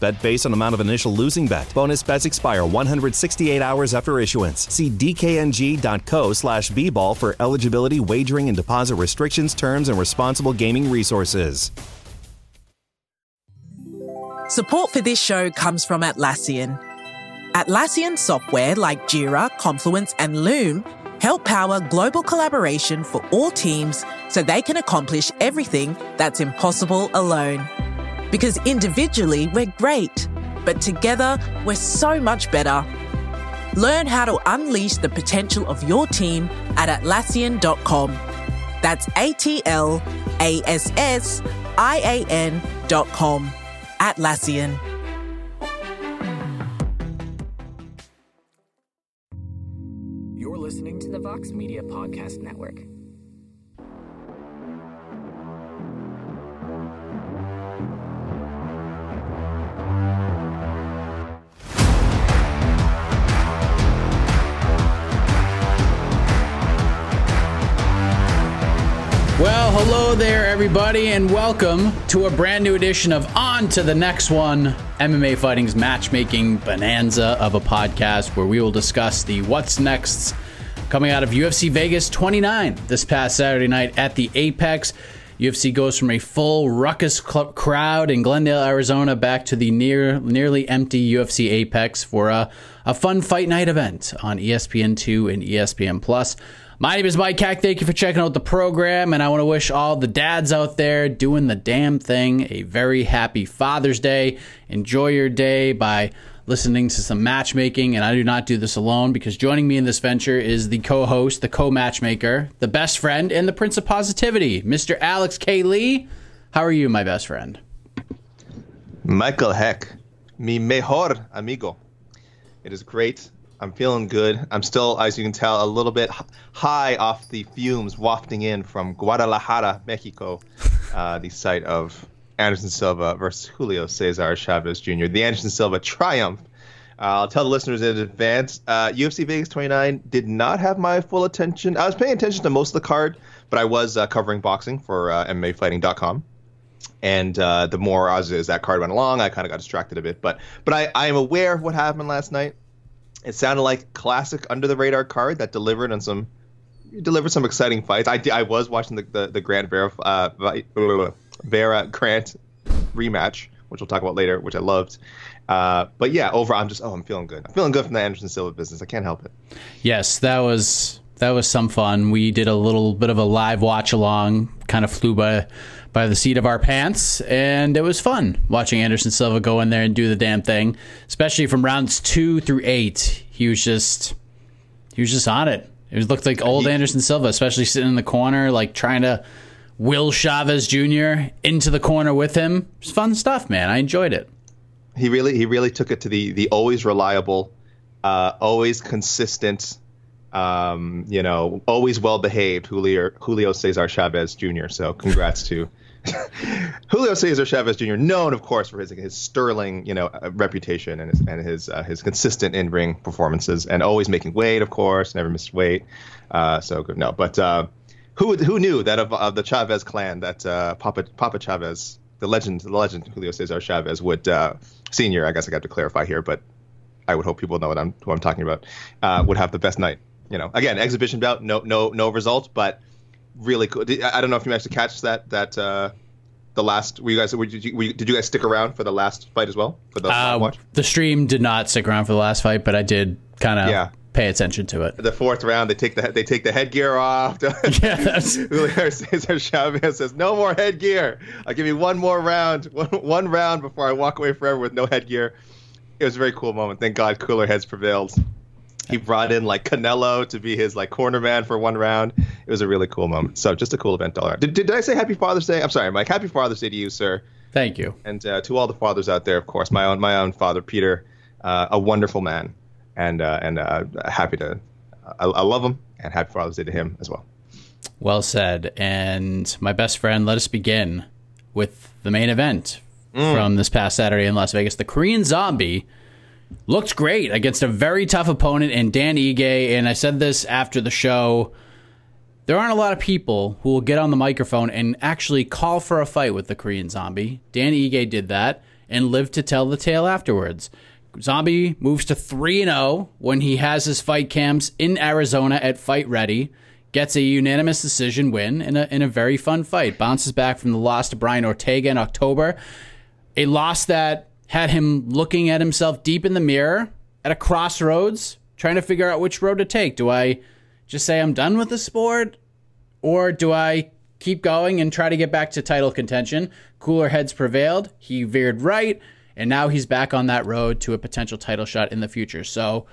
bet based on amount of initial losing bet. Bonus bets expire 168 hours after issuance. See dkng.co/bball for eligibility, wagering, and deposit restrictions, terms, and responsible gaming resources. Support for this show comes from Atlassian. Atlassian software like Jira, Confluence, and Loom help power global collaboration for all teams so they can accomplish everything that's impossible alone. Because individually, we're great, but together, we're so much better. Learn how to unleash the potential of your team at Atlassian.com. That's Atlassian.com. Atlassian. You're listening to the Vox Media Podcast Network. Well, hello there, everybody, and welcome to a brand new edition of On to the Next One, MMA Fighting's matchmaking bonanza of a podcast where we will discuss the what's next coming out of UFC Vegas 29 this past Saturday night at the Apex. UFC goes from a full ruckus crowd in Glendale, Arizona, back to the nearly empty UFC Apex for a fun fight night event on ESPN2 and ESPN+. My name is Mike Kack. Thank you for checking out the program, and I want to wish all the dads out there doing the damn thing a very happy Father's Day. Enjoy your day by listening to some matchmaking, and I do not do this alone, because joining me in this venture is the co-host, the co-matchmaker, the best friend, and the Prince of Positivity, Mr. Alex K. Lee. How are you, my best friend? Michael Heck, mi mejor amigo. It is great. I'm feeling good. I'm still, as you can tell, a little bit high off the fumes wafting in from Guadalajara, Mexico, the site of Anderson Silva versus Julio Cesar Chavez Jr., the Anderson Silva triumph. I'll tell the listeners in advance, UFC Vegas 29 did not have my full attention. I was paying attention to most of the card, but I was covering boxing for MMAfighting.com. And the more as that card went along, I kind of got distracted a bit. But I am aware of what happened last night. It sounded like classic under-the-radar card that delivered some exciting fights. I was watching the Grant Vera Grant rematch, which we'll talk about later, which I loved. But yeah, overall, I'm feeling good. I'm feeling good from the Anderson Silva business. I can't help it. Yes, that was some fun. We did a little bit of a live watch along, kind of flew by the seat of our pants, and it was fun watching Anderson Silva go in there and do the damn thing, especially from rounds 2 through 8. He was just on it. It looked like old Anderson Silva, especially sitting in the corner, like trying to will Chavez Jr. into the corner with him. It was fun stuff, man. I enjoyed it. He really took it to the always reliable, always consistent, always well-behaved Julio Cesar Chavez Jr. So congrats to Julio Cesar Chavez Jr., known, of course, for his sterling, reputation and his consistent in-ring performances and always making weight, of course, never missed weight. So good. No, but who knew that of the Chavez clan that Papa Chavez, the legend Julio Cesar Chavez would senior, I guess I got to clarify here, but I would hope people know who I'm talking about, would have the best night. Again, exhibition bout, no result, but really cool. I don't know if you managed to catch that the last. Did you guys stick around for the last fight as well? For the watch? The stream did not stick around for the last fight, but I did kind of pay attention to it. The fourth round, they take the headgear off. Yes. Cesar Chavez says, "No more headgear. I'll give you one more round, one round before I walk away forever with no headgear." It was a very cool moment. Thank God cooler heads prevailed. He brought in like Canelo to be his like corner man for one round. It was a really cool moment. So just a cool event all around. Did I say Happy Father's Day? I'm sorry, Mike. Happy Father's Day to you, sir. Thank you. And to all the fathers out there, of course, my own father, Peter, a wonderful man, and happy to, I love him, and Happy Father's Day to him as well. Well said. And my best friend, let us begin with the main event from this past Saturday in Las Vegas. The Korean Zombie looked great against a very tough opponent in Dan Ige, and I said this after the show. There aren't a lot of people who will get on the microphone and actually call for a fight with the Korean Zombie. Dan Ige did that and lived to tell the tale afterwards. Zombie moves to 3-0 when he has his fight camps in Arizona at Fight Ready. Gets a unanimous decision win in a very fun fight. Bounces back from the loss to Brian Ortega in October. A loss that had him looking at himself deep in the mirror at a crossroads, trying to figure out which road to take. Do I just say I'm done with the sport, or do I keep going and try to get back to title contention? Cooler heads prevailed. He veered right, and now he's back on that road to a potential title shot in the future. So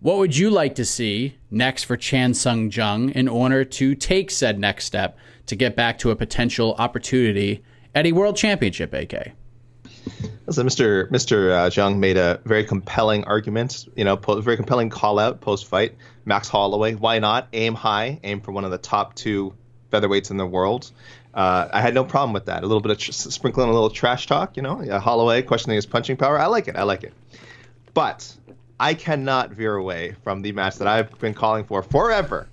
what would you like to see next for Chan Sung Jung in order to take said next step to get back to a potential opportunity at a world championship, AK? So Mr. Jung made a very compelling argument, very compelling call out post fight. Max Holloway, why not aim high, aim for one of the top two featherweights in the world? I had no problem with that. A little bit of sprinkling a little trash talk, Holloway questioning his punching power. I like it. But I cannot veer away from the match that I've been calling for forever.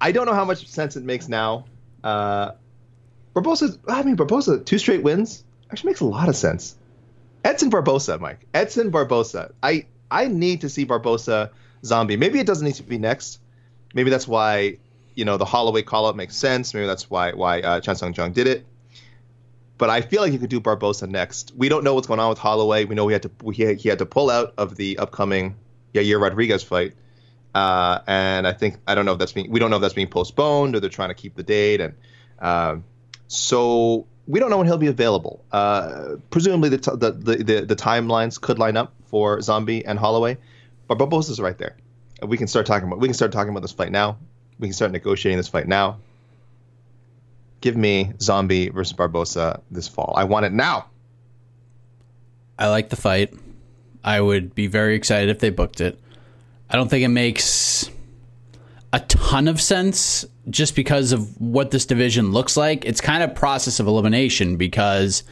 I don't know how much sense it makes now. Barboza, two straight wins actually makes a lot of sense. Edson Barboza, Mike. Edson Barboza. I need to see Barboza Zombie. Maybe it doesn't need to be next. Maybe that's why, the Holloway call-out makes sense. Maybe that's why Chan Sung Jung did it. But I feel like you could do Barboza next. We don't know what's going on with Holloway. We know he had to pull out of the upcoming Yair Rodriguez fight. And we don't know if that's being postponed or they're trying to keep the date. And so we don't know when he'll be available. Presumably the timelines could line up for Zombie and Holloway, but Barboza's right there. We can start talking about this fight now. We can start negotiating this fight now. Give me Zombie versus Barboza this fall. I want it now. I like the fight. I would be very excited if they booked it. I don't think it makes a ton of sense just because of what this division looks like. It's kind of process of elimination because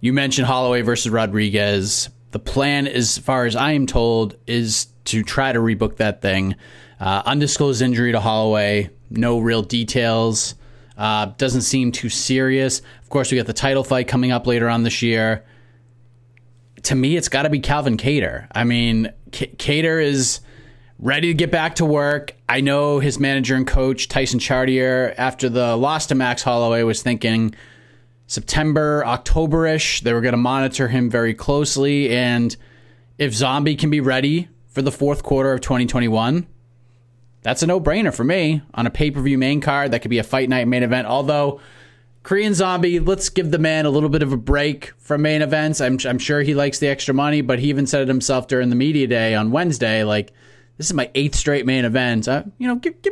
you mentioned Holloway versus Rodriguez. The plan, as far as I am told, is to try to rebook that thing. Undisclosed injury to Holloway. No real details. Doesn't seem too serious. Of course, we got the title fight coming up later on this year. To me, it's got to be Calvin Kattar. I mean, Kattar is ready to get back to work. I know his manager and coach, Tyson Chartier, after the loss to Max Holloway, was thinking September, October-ish. They were going to monitor him very closely. And if Zombie can be ready for the fourth quarter of 2021, that's a no-brainer for me. On a pay-per-view main card, that could be a fight night main event. Although, Korean Zombie, let's give the man a little bit of a break from main events. I'm sure he likes the extra money, but he even said it himself during the media day on Wednesday, like, this is my 8th straight main event. Give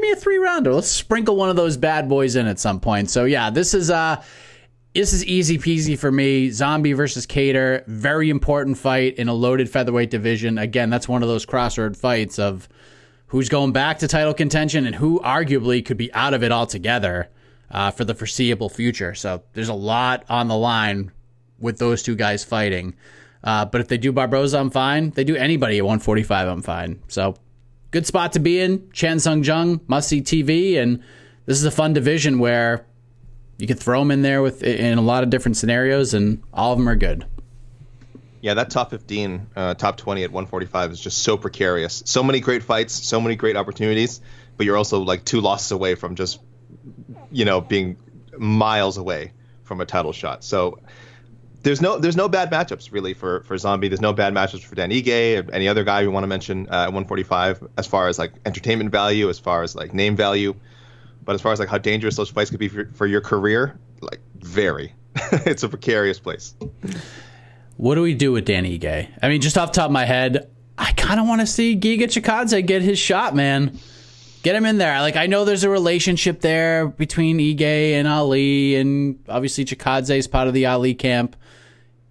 me a 3-rounder. Let's sprinkle one of those bad boys in at some point. So yeah, this is easy peasy for me. Zombie versus Kattar, very important fight in a loaded featherweight division. Again, that's one of those crossroad fights of who's going back to title contention and who arguably could be out of it altogether for the foreseeable future. So there's a lot on the line with those two guys fighting. But if they do Barboza, I'm fine. If they do anybody at 145, I'm fine. So good spot to be in. Chan Sung Jung, must-see TV, and this is a fun division where you could throw him in there in a lot of different scenarios, and all of them are good. Yeah, that top 15, top 20 at 145 is just so precarious. So many great fights, so many great opportunities, but you're also like 2 losses away from just, being miles away from a title shot. So There's no bad matchups really for Zombie. There's no bad matchups for Dan Ige or any other guy you want to mention at 145 as far as like entertainment value, as far as like name value, but as far as like how dangerous those fights could be for your career, like very. It's a precarious place. What do we do with Dan Ige? I mean, just off the top of my head, I kind of want to see Giga Chikadze get his shot, man. Get him in there. Like, I know there's a relationship there between Ige and Ali, and obviously Chikadze's part of the Ali camp.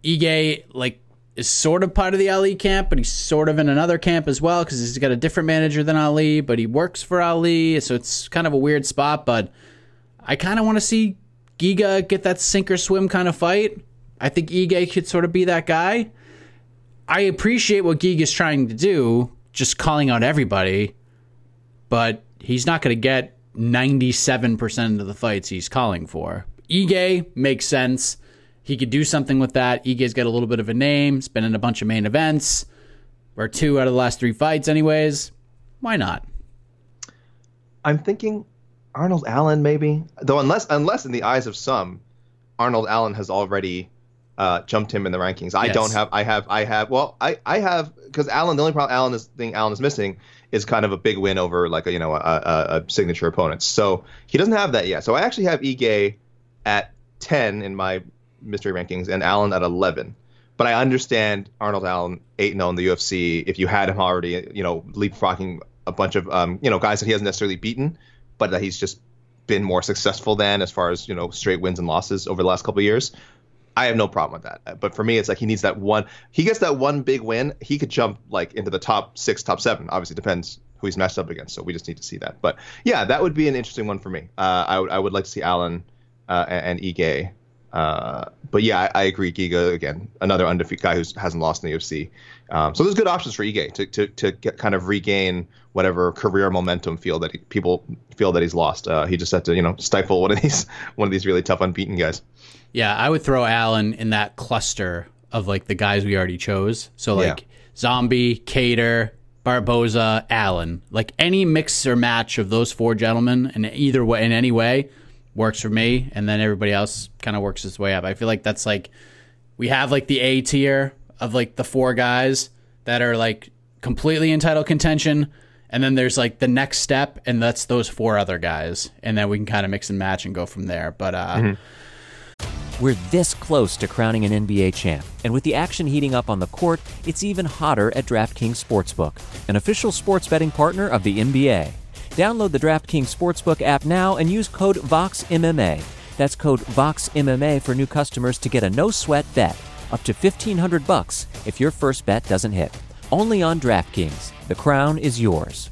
Ige, like, is sort of part of the Ali camp, but he's sort of in another camp as well because he's got a different manager than Ali, but he works for Ali, so it's kind of a weird spot. But I kind of want to see Giga get that sink-or-swim kind of fight. I think Ige could sort of be that guy. I appreciate what Giga's trying to do, just calling out everybody, but he's not going to get 97% of the fights he's calling for. Ige makes sense. He could do something with that. Ige's got a little bit of a name. He's been in a bunch of main events, or 2 out of the last 3 fights anyways. Why not? I'm thinking Arnold Allen maybe. Though unless in the eyes of some, Arnold Allen has already jumped him in the rankings. Because Allen, the only problem Allen is missing is kind of a big win over like a signature opponent. So he doesn't have that yet. So I actually have Ige at 10 in my mystery rankings and Allen at 11. But I understand Arnold Allen 8-0 in the UFC. If you had him already, leapfrogging a bunch of guys that he hasn't necessarily beaten, but that he's just been more successful than as far as straight wins and losses over the last couple of years. I have no problem with that. But for me, it's like he needs that one. He gets that one big win. He could jump like into the top 6, top 7. Obviously, depends who he's matched up against. So we just need to see that. But yeah, that would be an interesting one for me. I would like to see Allen and Ige. But yeah, I agree. Giga, again, another undefeated guy who hasn't lost in the UFC. So there's good options for Ige to get, kind of regain whatever career momentum people feel that he's lost. He just had to stifle one of these really tough unbeaten guys. Yeah, I would throw Allen in that cluster of, like, the guys we already chose. So, like, yeah. Zombie, Cater, Barboza, Allen. Like, any mix or match of those 4 gentlemen in any way works for me, and then everybody else kind of works its way up. I feel like that's, like, we have, like, the A tier of, like, the 4 guys that are, like, completely in title contention, and then there's, like, the next step, and that's those 4 other guys. And then we can kind of mix and match and go from there. But, mm-hmm. We're this close to crowning an NBA champ, and with the action heating up on the court, it's even hotter at DraftKings Sportsbook, an official sports betting partner of the NBA. Download the DraftKings Sportsbook app now and use code VOXMMA. That's code VOXMMA for new customers to get a no-sweat bet, up to $1,500 if your first bet doesn't hit. Only on DraftKings. The crown is yours.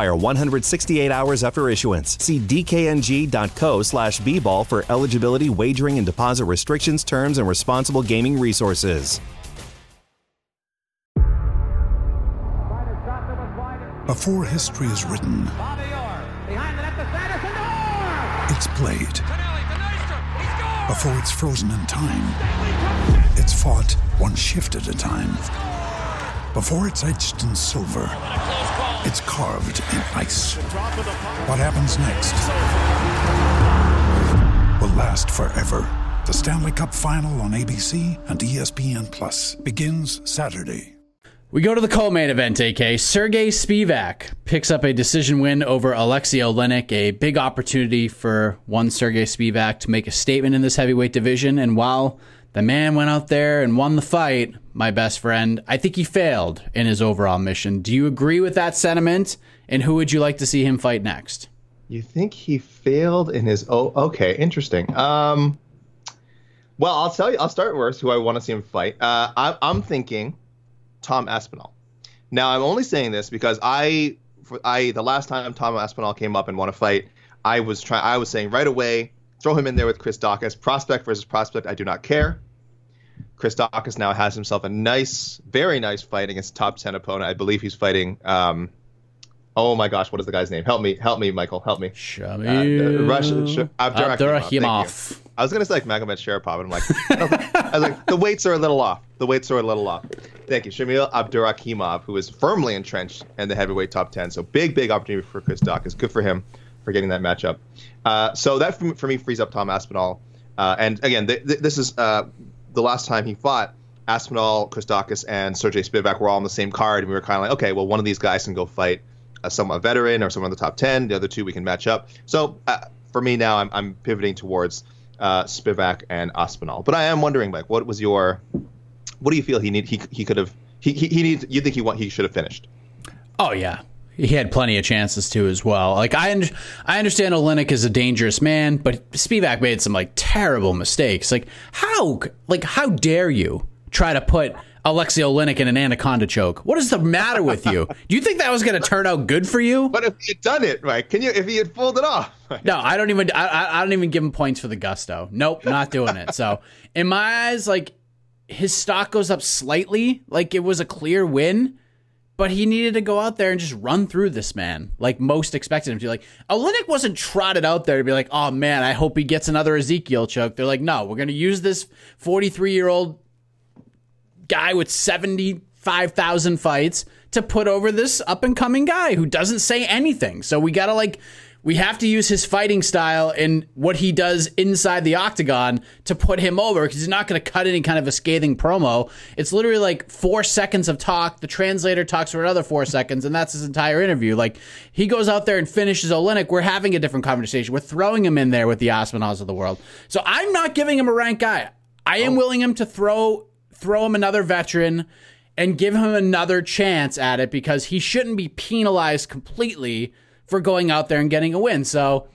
168 hours after issuance. See dkng.co/bball for eligibility, wagering, and deposit restrictions, terms, and responsible gaming resources. Before history is written, it's played. Before it's frozen in time, it's fought one shift at a time. Before it's etched in silver, it's carved in ice. What happens next will last forever. The Stanley Cup Final on ABC and ESPN Plus begins Saturday. We go to the co-main event, AK. Sergey Spivak picks up a decision win over Aleksei Oleinik, a big opportunity for one Sergey Spivak to make a statement in this heavyweight division. And while the man went out there and won the fight, my best friend, I think he failed in his overall mission. Do you agree with that sentiment? And who would you like to see him fight next? You think he failed in his... Oh, okay, interesting. Well, I'll tell you, I'll start with who I want to see him fight. I'm thinking Tom Aspinall. Now, I'm only saying this because the last time Tom Aspinall came up and won a fight, I was saying right away, throw him in there with Chris Daukaus. Prospect versus prospect, I do not care. Chris Daukaus now has himself a nice, very nice fight against a top 10 opponent. I believe he's fighting, oh my gosh, what is the guy's name? Help me, Michael, help me. Shamil Abdurakhimov. I was going to say like Magomed Sharapov, and I'm like, I was like, the weights are a little off. Thank you. Shamil Abdurakhimov, who is firmly entrenched in the heavyweight top 10. So big opportunity for Chris Daukaus. Good for him for getting that matchup. So that, for me, frees up Tom Aspinall. And again, this is... the last time he fought, Aspinall, Chris Daukaus, and Sergey Spivak were all on the same card, and we were kind of like, okay, well, one of these guys can go fight a veteran or someone in the top 10. The other two we can match up. So for me now, I'm pivoting towards Spivak and Aspinall. But I am wondering, Mike, what do you feel he should have finished? Oh yeah, he had plenty of chances too as well. Like I understand Oleinik is a dangerous man, but Spivak made some like terrible mistakes. Like how dare you try to put Aleksei Oleinik in an anaconda choke? What is the matter with you? Do you think that was going to turn out good for you? But if he had done it, right? If he had pulled it off? Right? No, I don't even give him points for the gusto. Nope, not doing it. So in my eyes, like his stock goes up slightly. Like it was a clear win. But he needed to go out there and just run through this man, like most expected him to. Like, Oleinik wasn't trotted out there to be like, oh, man, I hope he gets another Ezekiel choke. They're like, no, we're going to use this 43-year-old guy with 75,000 fights to put over this up-and-coming guy who doesn't say anything. So we got to, like, we have to use his fighting style and what he does inside the octagon to put him over, because he's not going to cut any kind of a scathing promo. It's literally like 4 seconds of talk. The translator talks for another 4 seconds, and that's his entire interview. Like, he goes out there and finishes Oleinik. We're having a different conversation. We're throwing him in there with the Aspinalls of the world. So I'm not giving him a ranked guy. I am willing him to throw him another veteran and give him another chance at it, because he shouldn't be penalized completely for going out there and getting a win. So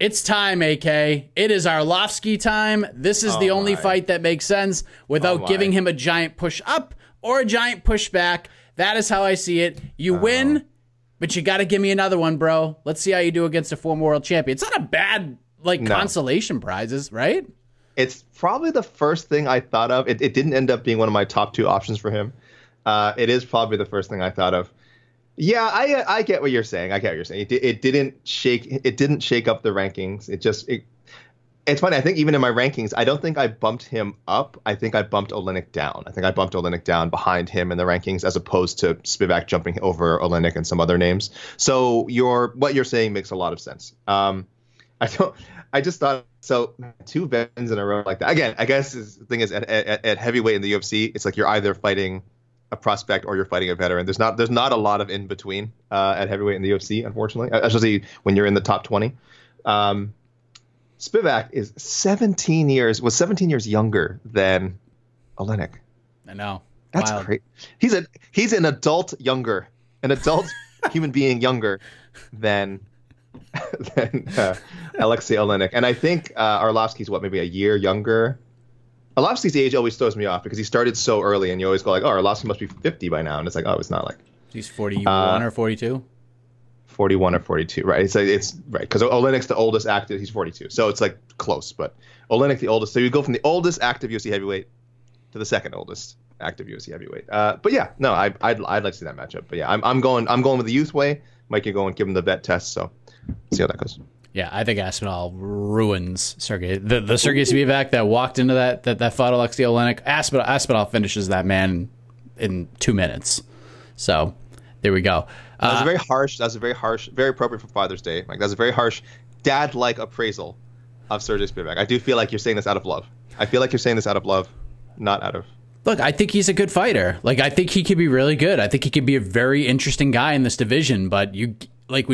it's time, AK. It is Arlovski time. This is the only fight that makes sense without giving him a giant push up or a giant push back. That is how I see it. You win, but you got to give me another one, bro. Let's see how you do against a former world champion. It's not a bad consolation prizes, right? It's probably the first thing I thought of. It didn't end up being one of my top two options for him. It is probably the first thing I thought of. Yeah, I get what you're saying. It didn't shake up the rankings. It's funny. I think even in my rankings, I don't think I bumped him up. I think I bumped Oleinik down. I think I bumped Oleinik down behind him in the rankings, as opposed to Spivak jumping over Oleinik and some other names. So what you're saying makes a lot of sense. I just thought, so two veterans in a row like that. Again, I guess the thing is at heavyweight in the UFC, it's like you're either fighting a prospect or you're fighting a veteran. There's not a lot of in between at heavyweight in the UFC, unfortunately, especially when you're in the top 20. Spivak is 17 years younger than Oleinik. I know. That's great. He's an adult younger, an adult human being younger than Aleksei Oleinik. And I think Arlovski's maybe a year younger. Arlovski's age always throws me off, because he started so early, and you always go like, "Oh, Arlovski must be 50 by now," and it's like, "Oh, it's not like he's 41 or 42." 41 or 42, right? It's right, because Oleinik's the oldest active. He's 42, so it's like close, but Oleinik the oldest. So you go from the oldest active UFC heavyweight to the second oldest active UFC heavyweight. But yeah, no, I'd like to see that matchup. But yeah, I'm going with the youth way. Mike, you're going give him the vet test. So see how that goes. Yeah, I think Aspinall ruins Sergey. The Sergey Spivak that walked into that fought Aleksei Oleinik. Aspinall finishes that man in 2 minutes. So there we go. That was very harsh, very appropriate for Father's Day, Mike. That's a very harsh, dad-like appraisal of Sergey Spivak. I do feel like you're saying this out of love. Not out of... Look, I think he's a good fighter. Like, I think he could be really good. I think he could be a very interesting guy in this division, but when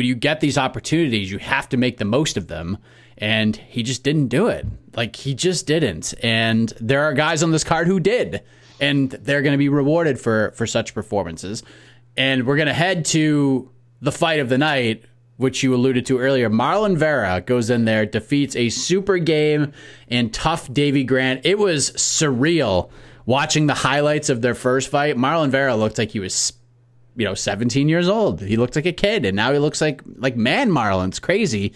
you get these opportunities, you have to make the most of them. And he just didn't do it. Like, he just didn't. And there are guys on this card who did. And they're going to be rewarded for such performances. And we're going to head to the fight of the night, which you alluded to earlier. Marlon Vera goes in there, defeats a super game and tough Davey Grant. It was surreal watching the highlights of their first fight. Marlon Vera looked like he was 17 years old. He looked like a kid, and now he looks like man Marlon's crazy.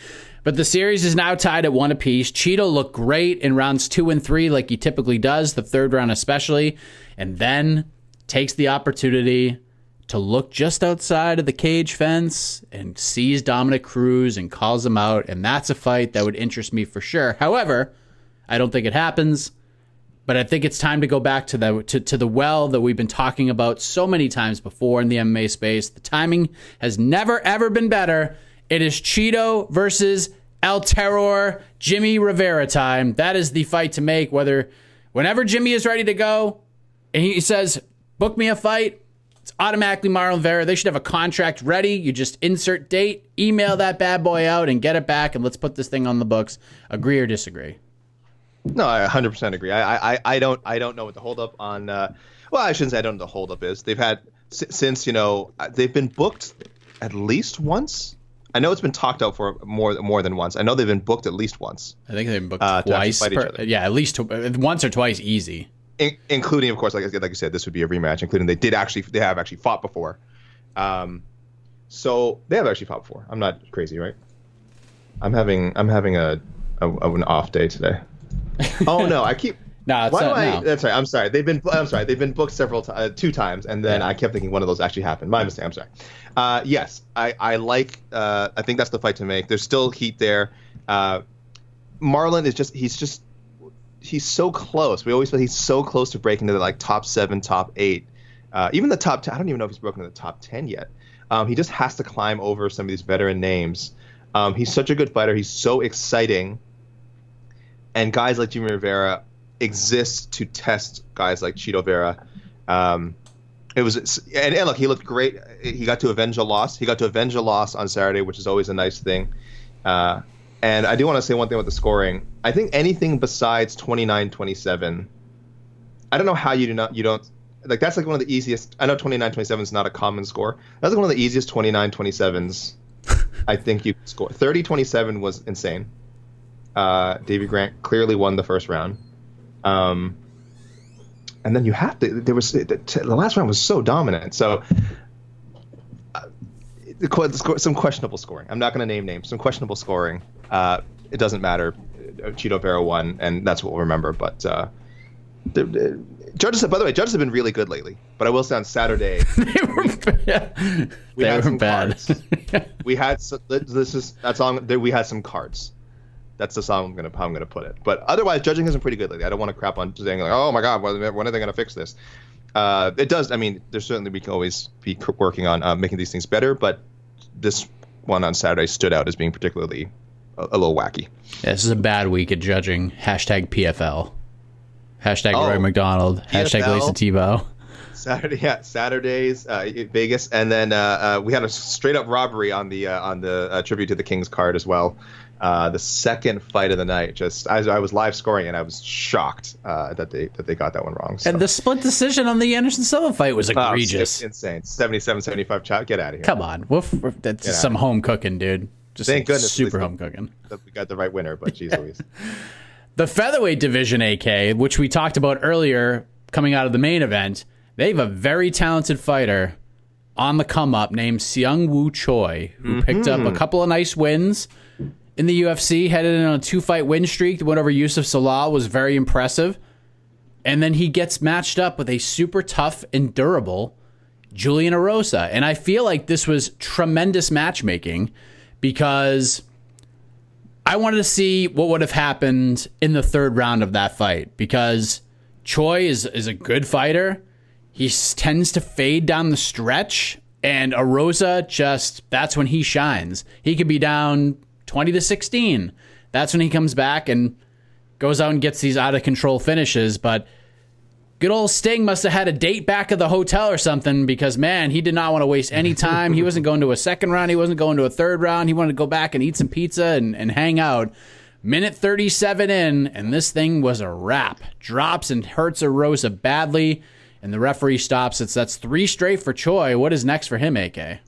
But the series is now tied at 1 apiece. Cheeto looked great in rounds 2 and 3 like he typically does, the third round especially, and then takes the opportunity to look just outside of the cage fence and sees Dominic Cruz and calls him out, and that's a fight that would interest me for sure. However, I don't think it happens, but I think it's time to go back to the well that we've been talking about so many times before in the MMA space. The timing has never, ever been better. It is Cheeto versus El Terror, Jimmy Rivera time. That is the fight to make. Whenever Jimmy is ready to go and he says, book me a fight, it's automatically Marlon Vera. They should have a contract ready. You just insert date, email that bad boy out, and get it back, and let's put this thing on the books. Agree or disagree? No, I 100% agree. I don't know what the holdup on. Well, I shouldn't say I don't know what the holdup is. They've had since they've been booked at least once. I know it's been talked out for more than once. I know they've been booked at least once. I think they've been booked twice. Yeah, at least once or twice, easy. Including, of course, like you said, this would be a rematch. Including they have actually fought before, so they have actually fought before. I'm not crazy, right? I'm having an off day today. Oh no, I keep. No, why not, no. That's right. I'm sorry. They've been booked several times, 2 times, and then yeah. I kept thinking one of those actually happened. My mistake. I'm sorry. Yes, I think that's the fight to make. There's still heat there. Marlon is just. He's so close. We always feel he's so close to breaking into the top 7, top 8, even the top 10. I don't even know if he's broken into the top 10 yet. He just has to climb over some of these veteran names. He's such a good fighter. He's so exciting. And guys like Jimmy Rivera exist to test guys like Cheeto Vera. Look, he looked great. He got to avenge a loss. He got to avenge a loss on Saturday, which is always a nice thing. And I do want to say one thing about the scoring. I think anything besides 29-27, I don't know how you don't that's one of the easiest. I know 29-27 is not a common score. That's one of the easiest 29-27s I think you could score. 30-27 was insane. Davey Grant clearly won the first round. And then you have to. The last round was so dominant. So. Some questionable scoring. I'm not going to name names. Some questionable scoring. It doesn't matter. Cheeto Vera won, and that's what we'll remember. But judges, by the way, judges have been really good lately. But I will say on Saturday, we had some bad cards. We had some cards. That's the song I'm gonna put it. But otherwise, judging has been pretty good lately. I don't want to crap on saying oh my God, when are they gonna fix this? It does. I mean, there's certainly we can always be working on making these things better, but this one on Saturday stood out as being particularly a little wacky. Yeah, this is a bad week at judging. Hashtag PFL. Hashtag Roy McDonald. PFL, hashtag Lisa Tebow. Saturdays Vegas, and then we had a straight up robbery on the Tribute to the Kings card as well. The second fight of the night, I was live scoring and I was shocked that they got that one wrong. So. And the split decision on the Anderson Silva fight was egregious, insane. 77-75 chop. Get out of here. Come on, that's just some home cooking, dude. Just thank goodness, super home cooking. We got the right winner, but geez Louise. The featherweight division, AK, which we talked about earlier, coming out of the main event, they have a very talented fighter on the come up named Seung Woo Choi, who picked up a couple of nice wins. In the UFC, headed in on a 2-fight win streak. The win over Yusuf Salah was very impressive. And then he gets matched up with a super tough and durable Julian Erosa. And I feel like this was tremendous matchmaking because I wanted to see what would have happened in the third round of that fight because Choi is a good fighter. He tends to fade down the stretch. And Erosa that's when he shines. He could be down 20-16. That's when he comes back and goes out and gets these out of control finishes. But good old Sting must have had a date back at the hotel or something because, man, he did not want to waste any time. He wasn't going to a second round. He wasn't going to a third round. He wanted to go back and eat some pizza and hang out. Minute 37 in, and this thing was a wrap. Drops and hurts Erosa badly, and the referee stops it. So that's 3 straight for Choi. What is next for him, AK?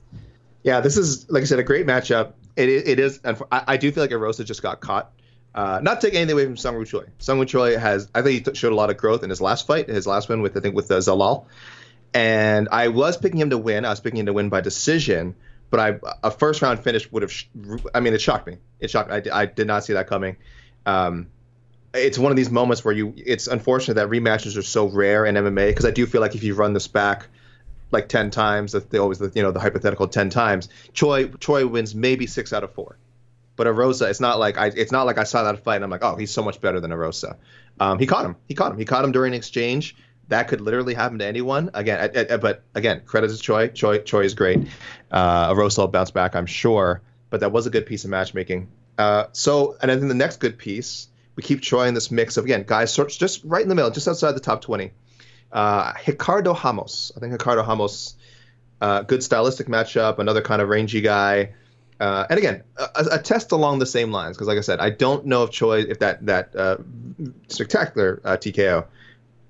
Yeah, this is, like I said, a great matchup. It is, and I do feel like Erosa just got caught. Not taking anything away from Seung Woo Choi. Seung Woo Choi showed a lot of growth in his last fight, his last win with Zalal, and I was picking him to win. I was picking him to win by decision, But a first round finish would have. I mean, it shocked me. It shocked. I did not see that coming. It's one of these moments where you. It's unfortunate that rematches are so rare in MMA, because I do feel like if you run this back like 10 times, that they always, you know, the hypothetical 10 times, Choi wins maybe 6 out of 4. But Erosa, it's not like I saw that fight and I'm like, oh, he's so much better than Erosa. He caught him during an exchange. That could literally happen to anyone. Again, but credit to Choi. Choi is great. Erosa will bounce back, I'm sure. But that was a good piece of matchmaking. And I think the next good piece, we keep Choi in this mix of, again, guys just right in the middle, just outside the top 20. Ricardo Ramos. I think Ricardo Ramos, good stylistic matchup, another kind of rangy guy. And again, a test along the same lines, because like I said, I don't know if Choi, if that spectacular TKO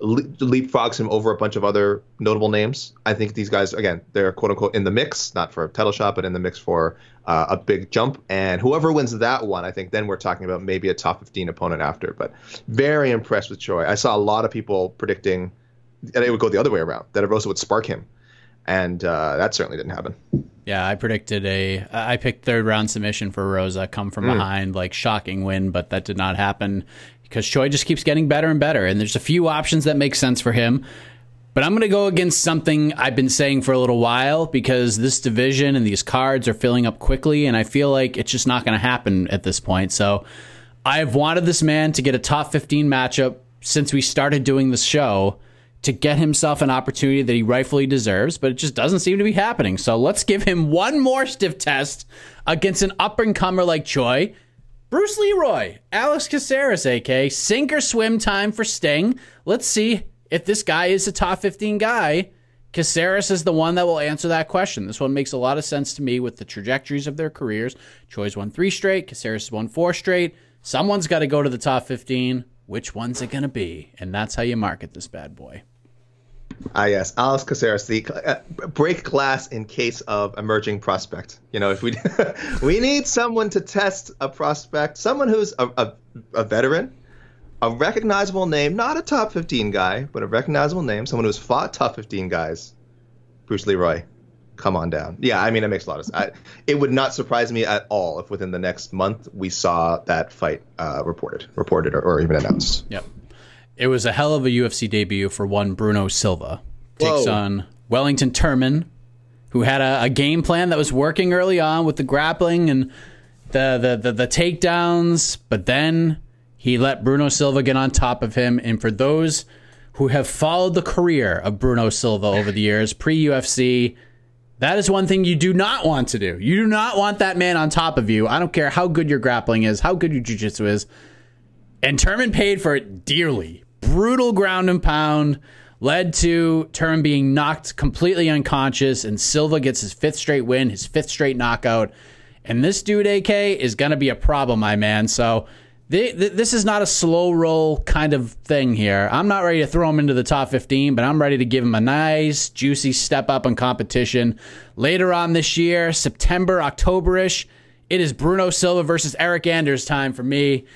leapfrogs him over a bunch of other notable names. I think these guys, again, they're quote unquote in the mix, not for a title shot, but in the mix for a big jump. And whoever wins that one, I think then we're talking about maybe a top 15 opponent after. But very impressed with Choi. I saw a lot of people predicting, and it would go the other way around, that Erosa would spark him. And that certainly didn't happen. Yeah, I picked third round submission for Erosa, come from behind, like shocking win, but that did not happen because Choi just keeps getting better and better. And there's a few options that make sense for him. But I'm going to go against something I've been saying for a little while, because this division and these cards are filling up quickly, and I feel like it's just not going to happen at this point. So I've wanted this man to get a top 15 matchup since we started doing this show, to get himself an opportunity that he rightfully deserves, but it just doesn't seem to be happening. So let's give him one more stiff test against an up-and-comer like Choi. Bruce Leroy, Alex Caceres, a.k.a. Sink or swim time for Sting. Let's see if this guy is a top 15 guy. Caceres is the one that will answer that question. This one makes a lot of sense to me with the trajectories of their careers. Choi's won 3 straight. Caceres has won 4 straight. Someone's got to go to the top 15. Which one's it going to be? And that's how you market this bad boy. Ah, yes. Alex Caceres, the break glass in case of emerging prospect. You know, if we we need someone to test a prospect, someone who's a veteran, a recognizable name, not a top 15 guy, but a recognizable name, someone who's fought top 15 guys. Bruce Leroy, come on down. Yeah, I mean, it makes a lot of sense. It would not surprise me at all if within the next month we saw that fight reported or even announced. Yep. It was a hell of a UFC debut for one Bruno Silva. Takes on Wellington Turman, who had a game plan that was working early on with the grappling and the takedowns, but then he let Bruno Silva get on top of him. And for those who have followed the career of Bruno Silva over the years, pre-UFC, that is one thing you do not want to do. You do not want that man on top of you. I don't care how good your grappling is, how good your jiu-jitsu is. And Turman paid for it dearly. Brutal ground and pound led to Turman being knocked completely unconscious, and Silva gets his 5th straight win, his 5th straight knockout. And this dude, AK, is going to be a problem, my man. So this is not a slow roll kind of thing here. I'm not ready to throw him into the top 15, but I'm ready to give him a nice, juicy step up in competition. Later on this year, September, October-ish, it is Bruno Silva versus Eryk Anders time for me.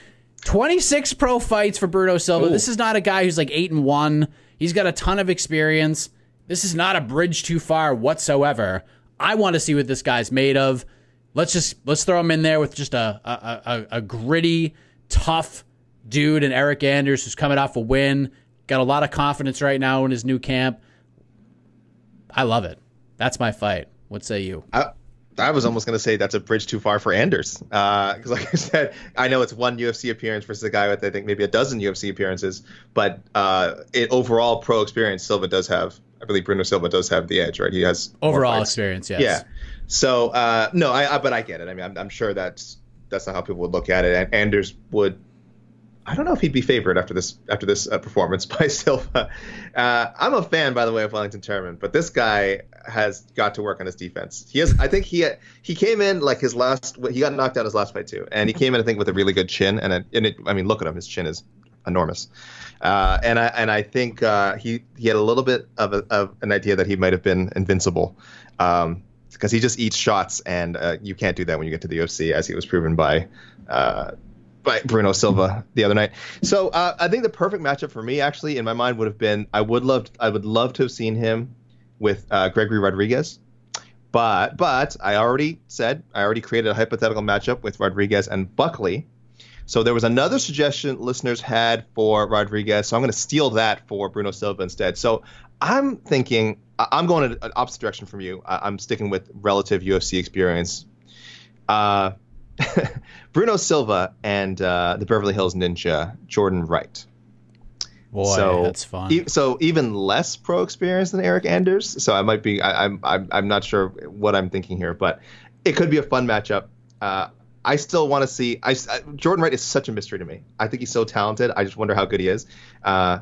26 pro fights for Bruno Silva. Ooh. This is not a guy who's like 8-1. He's got a ton of experience. This is not a bridge too far whatsoever. I want to see what this guy's made of. Let's throw him in there with just a gritty, tough dude, and Eryk Anders, who's coming off a win, got a lot of confidence right now in his new camp. I love it. That's my fight. What say you? I was almost going to say that's a bridge too far for Anders. Because like I said, I know it's one UFC appearance versus a guy with, I think, maybe a dozen UFC appearances. But overall pro experience, Silva does have, I believe Bruno Silva does have the edge, right? He has overall experience, yes. Yeah. So, no, but I get it. I mean, I'm sure that's not how people would look at it. And Anders would, I don't know if he'd be favored after this performance by Silva. I'm a fan, by the way, of Wellington Turman, but this guy has got to work on his defense. He has. I think he came in like his last. He got knocked out his last fight too, and he came in, I think, with a really good chin. I mean, look at him. His chin is enormous. And I think he had a little bit of an idea that he might have been invincible, because he just eats shots, and you can't do that when you get to the UFC, as he was proven by. By Bruno Silva the other night. So I think the perfect matchup for me, actually, in my mind, would have been I would love to have seen him with Gregory Rodriguez, But I already said, I already created a hypothetical matchup with Rodriguez and Buckley. So there was another suggestion listeners had for Rodriguez. So I'm going to steal that for Bruno Silva instead. So I'm thinking, I'm going in an opposite direction from you. I'm sticking with relative UFC experience. Bruno Silva and the Beverly Hills Ninja, Jordan Wright. Boy, so, that's fun. So even less pro experience than Eryk Anders. So I might be, I'm not sure what I'm thinking here, but it could be a fun matchup. I still want to see. Jordan Wright is such a mystery to me. I think he's so talented. I just wonder how good he is.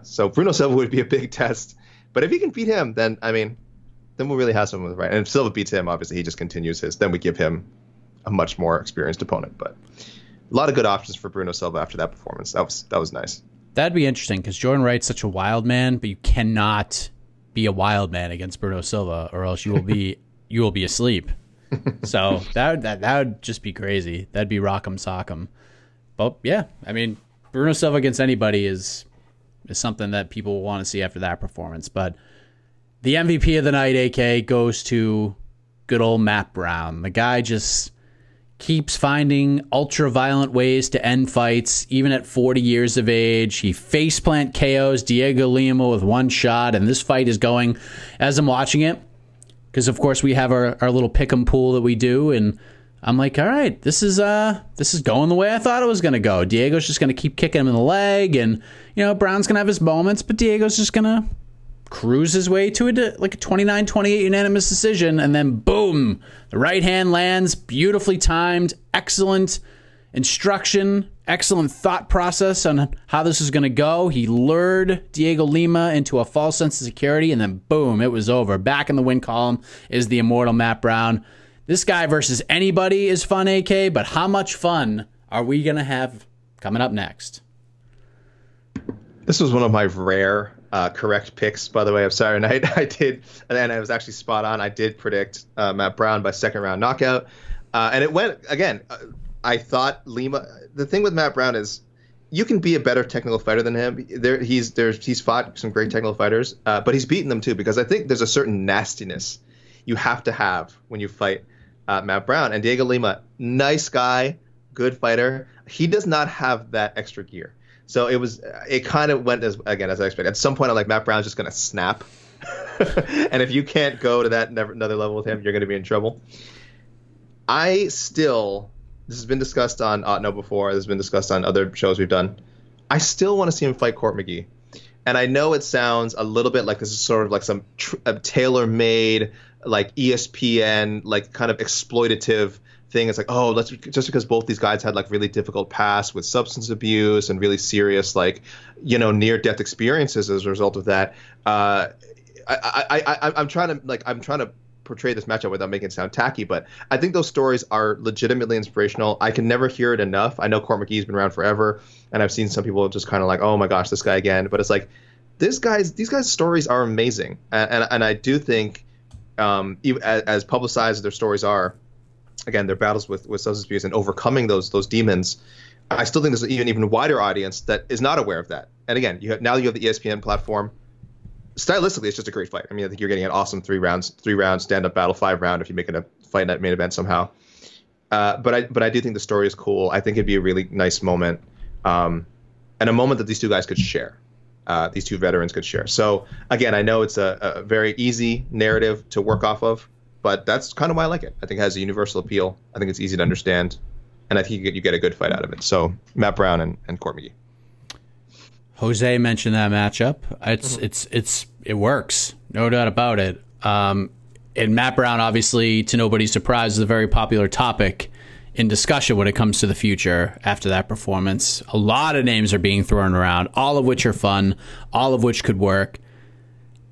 So Bruno Silva would be a big test. But if he can beat him, then I mean, then we'll really have someone with Wright. And if Silva beats him, obviously he just continues his. Then we give him a much more experienced opponent. But a lot of good options for Bruno Silva after that performance. That was nice. That'd be interesting because Jordan Wright's such a wild man, but you cannot be a wild man against Bruno Silva, or else you will be asleep. So that would just be crazy. That'd be rock'em sock'em. But yeah, I mean, Bruno Silva against anybody is something that people will want to see after that performance. But the MVP of the night, AK, goes to good old Matt Brown. The guy just keeps finding ultra-violent ways to end fights, even at 40 years of age. He faceplant KOs Diego Lima with one shot, and this fight is going, as I'm watching it, because, of course, we have our little pick'em pool that we do, and I'm like, all right, this is going the way I thought it was going to go. Diego's just going to keep kicking him in the leg, and, you know, Brown's going to have his moments, but Diego's just going to cruise his way to a 29-28 unanimous decision, and then, boom, the right hand lands, beautifully timed, excellent instruction, excellent thought process on how this is going to go. He lured Diego Lima into a false sense of security, and then boom, it was over. Back in the win column is the immortal Matt Brown. This guy versus anybody is fun, AK, but how much fun are we going to have coming up next? This was one of my rare correct picks, by the way, of Saturday night. I did, and I was actually spot on. I did predict Matt Brown by second round knockout, and it went, again, I thought Lima. The thing with Matt Brown is, you can be a better technical fighter than him. He's fought some great technical fighters, but he's beaten them too, because I think there's a certain nastiness you have to have when you fight Matt Brown. And Diego Lima, nice guy, good fighter. He does not have that extra gear. So it kind of went as I expected. At some point, I'm like, Matt Brown's just going to snap. And if you can't go to that another level with him, you're going to be in trouble. This has been discussed on Otno before. This has been discussed on other shows we've done. I still want to see him fight Court McGee. And I know it sounds a little bit like this is sort of like some tailor-made, like ESPN, like kind of exploitative thing. It's like, oh, let's, just because both these guys had like really difficult past with substance abuse and really serious, like, you know, near-death experiences as a result of that. I'm trying to portray this matchup without making it sound tacky, but I think those stories are legitimately inspirational. I can never hear it enough. I know Court McGee's been around forever, and I've seen some people just kind of like, oh my gosh, this guy again. But it's like, these guys' stories are amazing, and I do think, even as publicized as their stories are, again, their battles with substance abuse and overcoming those demons, I still think there's an even wider audience that is not aware of that. And again, now you have the ESPN platform. Stylistically, it's just a great fight. I mean, I think you're getting an awesome three round stand-up battle, 5-round if you make it a fight night main event somehow. But I do think the story is cool. I think it'd be a really nice moment, and a moment that these two guys could share. These two veterans could share. So again, I know it's a very easy narrative to work off of, but that's kind of why I like it. I think it has a universal appeal. I think it's easy to understand, and I think you get a good fight out of it. So Matt Brown and Court McGee. Jose mentioned that matchup. It works, no doubt about it. And Matt Brown, obviously, to nobody's surprise, is a very popular topic in discussion when it comes to the future after that performance. A lot of names are being thrown around, all of which are fun, all of which could work.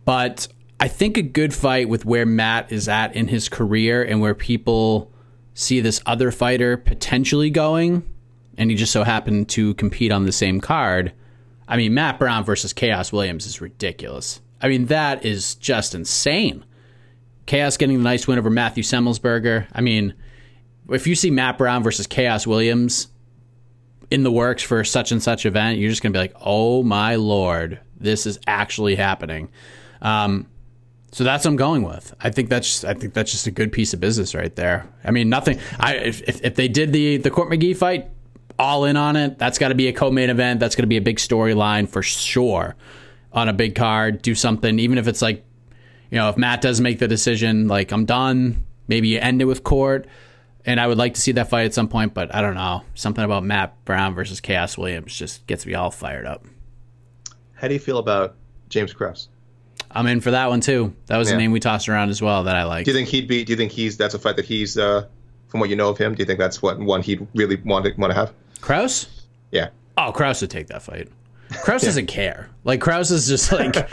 But I think a good fight with where Matt is at in his career and where people see this other fighter potentially going, and he just so happened to compete on the same card. I mean, Matt Brown versus Khaos Williams is ridiculous. I mean, that is just insane. Khaos getting the nice win over Matthew Semmelsberger. I mean, if you see Matt Brown versus Khaos Williams in the works for such and such event, you're just going to be like, oh my Lord, this is actually happening. So that's what I'm going with. I think that's just a good piece of business right there. I mean, nothing. If they did the Court McGee fight, all in on it. That's got to be a co-main event. That's going to be a big storyline for sure on a big card. Do something, even if it's like, you know, if Matt does make the decision, like, I'm done. Maybe you end it with Court. And I would like to see that fight at some point, but I don't know. Something about Matt Brown versus Khaos Williams just gets me all fired up. How do you feel about James Krause? I'm in for that one too. That was the name we tossed around as well that I like. Do you think that's a fight that he's, from what you know of him, do you think that's one he'd really want to have? Krause? Yeah. Oh, Krause would take that fight. Krause doesn't care. Like, Krause is just like,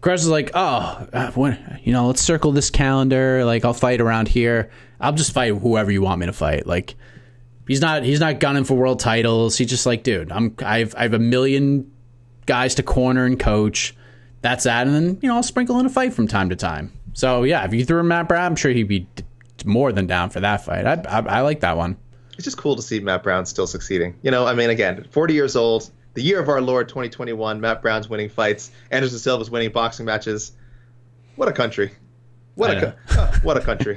Krause is like, oh, when, you know, let's circle this calendar. Like, I'll fight around here. I'll just fight whoever you want me to fight. Like, he's not gunning for world titles. He's just like, dude, I have a million guys to corner and coach. That's that, and then, you know, I'll sprinkle in a fight from time to time. So yeah, if you threw him Matt Brown, I'm sure he'd be more than down for that fight. I like that one. It's just cool to see Matt Brown still succeeding. You know, I mean, again, 40 years old, the year of our Lord 2021. Matt Brown's winning fights. Anderson Silva's winning boxing matches. What a country! What a country!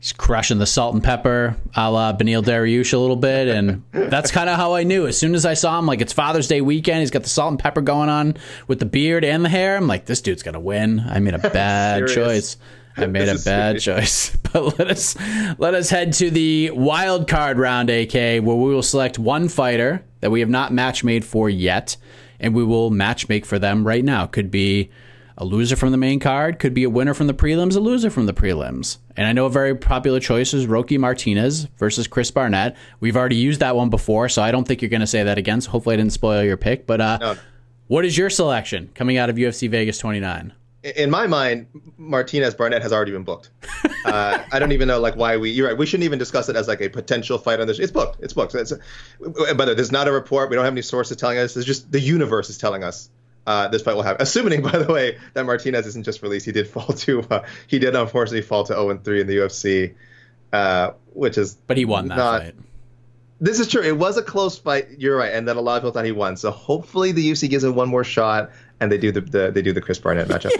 He's crushing the salt and pepper, a la Benil Dariush a little bit, and that's kind of how I knew. As soon as I saw him, like, it's Father's Day weekend, he's got the salt and pepper going on with the beard and the hair. I'm like, this dude's gonna win. I made a bad choice. I made a bad choice. But let us head to the wild card round, AK, where we will select one fighter that we have not match made for yet, and we will match make for them right now. Could be a loser from the main card, could be a winner from the prelims, a loser from the prelims. And I know a very popular choice is Roki Martinez versus Chris Barnett. We've already used that one before, so I don't think you're going to say that again. So hopefully I didn't spoil your pick. But no. What is your selection coming out of UFC Vegas 29? In my mind, Martinez Barnett has already been booked. I don't even know, like, why you're right. We shouldn't even discuss it as like a potential fight on this. It's booked. It's booked. But there's not a report. We don't have any sources telling us. It's just the universe is telling us. This fight will happen. Assuming, by the way, that Martinez isn't just released. He did unfortunately fall to 0-3 in the UFC, which is. But he won that fight. This is true. It was a close fight. You're right, and then a lot of people thought he won. So hopefully the UFC gives him one more shot, and they do the Chris Barnett matchup.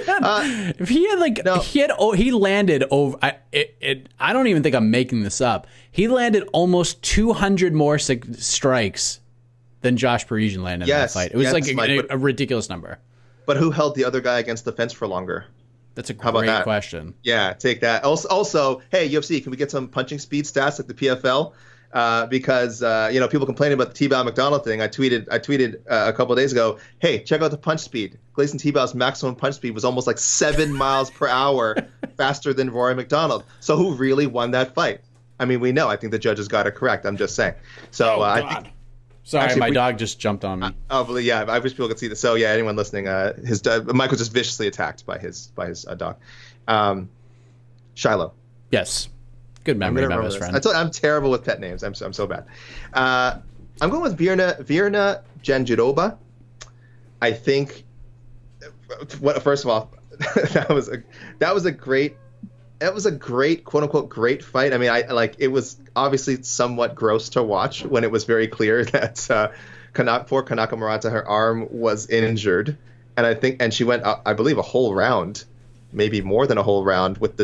He landed over. I don't even think I'm making this up. He landed almost 200 more strikes. Then Josh Parisian landed in that fight. It was a ridiculous number. But who held the other guy against the fence for longer? That's a great question. Yeah, take that. Also, hey, UFC, can we get some punching speed stats at the PFL? Because, you know, people complain about the T-Bow McDonald thing. I tweeted a couple of days ago, hey, check out the punch speed. Glason T-Bow's maximum punch speed was almost like 7 miles per hour faster than Rory McDonald. So who really won that fight? I mean, we know. I think the judges got it correct. I'm just saying. So I think. Sorry, actually, my dog just jumped on me. I wish people could see this. So yeah, anyone listening, his Mike was just viciously attacked by his dog, Shiloh. Yes, good memory, my best friend. I'm terrible with pet names. I'm so bad. I'm going with Virna Jandiroba. I think. First of all, that was a great, quote unquote, great fight. I mean, it was obviously somewhat gross to watch when it was very clear that poor Kanaka Murata, her arm was injured. And she went, I believe, a whole round, maybe more than a whole round with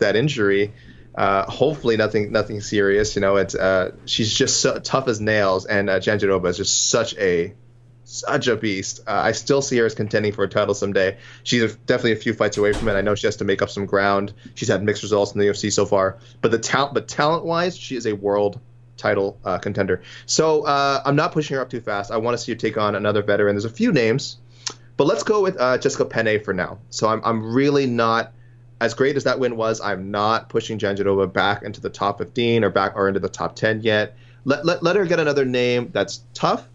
that injury. Hopefully nothing serious. You know, she's just so tough as nails. And Jandiroba is just such a beast. I still see her as contending for a title someday. She's definitely a few fights away from it. I know she has to make up some ground. She's had mixed results in the UFC so far, but talent-wise, she is a world title contender. So I'm not pushing her up too fast. I want to see her take on another veteran. There's a few names, but let's go with Jessica Penne for now. So I'm really not, as great as that win was, I'm not pushing Jandiroba back into the top 15 or into the top 10 yet. Let her get another name that's tough.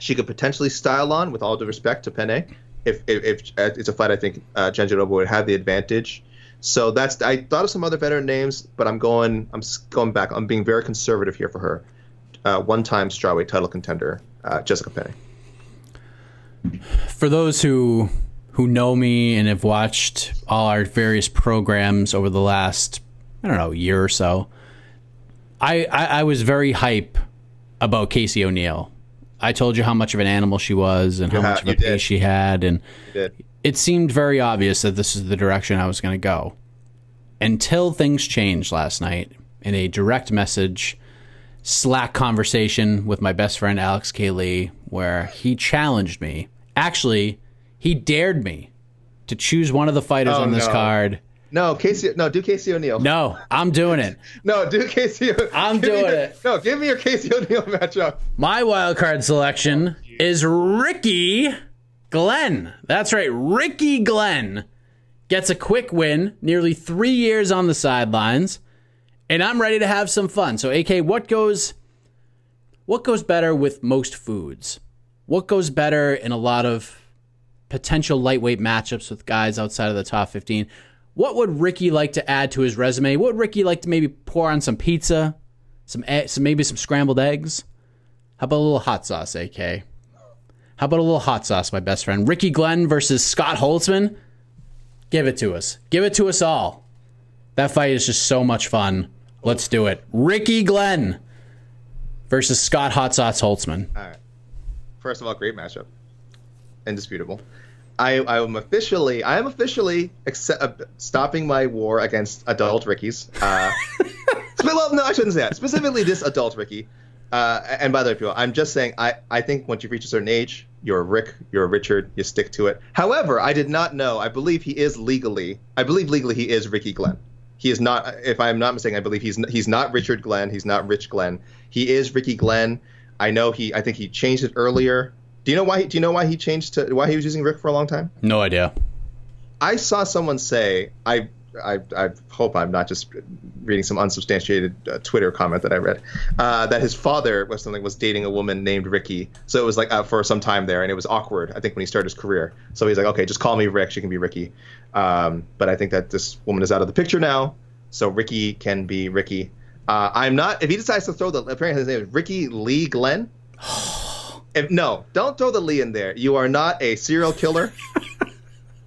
She could potentially style on, with all due respect to Penne. If it's a fight, I think Jandiroba would have the advantage. So I thought of some other veteran names, but I'm going back. I'm being very conservative here for her. One-time strawweight title contender, Jessica Penne. For those who know me and have watched all our various programs over the last, I don't know, year or so, I was very hype about Casey O'Neill. I told you how much of an animal she was and how much of a pace she had. And it seemed very obvious that this is the direction I was going to go, until things changed last night in a direct message Slack conversation with my best friend Alex K. Lee, where he challenged me. Actually, he dared me to choose one of the fighters on this card. No, Casey. No, do Casey O'Neill. No, I'm doing it. No, do Casey. I'm doing it. No, give me your Casey O'Neill matchup. My wild card selection is Ricky Glenn. That's right, Ricky Glenn gets a quick win. Nearly 3 years on the sidelines, and I'm ready to have some fun. So, AK, what goes better with most foods? What goes better in a lot of potential lightweight matchups with guys outside of the top 15? What would Ricky like to add to his resume? What would Ricky like to maybe pour on some pizza, some scrambled eggs? How about a little hot sauce, AK? How about a little hot sauce, my best friend? Ricky Glenn versus Scott Holtzman? Give it to us. Give it to us all. That fight is just so much fun. Let's do it. Ricky Glenn versus Scott Hot Sauce Holtzman. All right. First of all, great matchup. Indisputable. I am officially stopping my war against adult Rickies. Well, no, I shouldn't say that. Specifically, this adult Ricky. And by the way, people, I'm just saying, I think once you reach a certain age, you're a Rick, you're a Richard, you stick to it. However, I did not know. I believe legally he is Ricky Glenn. He is not, if I am not mistaken, I believe he's not Richard Glenn. He's not Rich Glenn. He is Ricky Glenn. I think he changed it earlier. Do you know why he was using Rick for a long time? No idea. I saw someone say, I hope I'm not just reading some unsubstantiated Twitter comment that I read, that his father was dating a woman named Ricky. So it was like for some time there, and it was awkward, I think, when he started his career. So he's like, okay, just call me Rick. She can be Ricky. But I think that this woman is out of the picture now, so Ricky can be Ricky. I'm not – if he decides to throw the – apparently his name is Ricky Lee Glenn. No, don't throw the Lee in there. You are not a serial killer.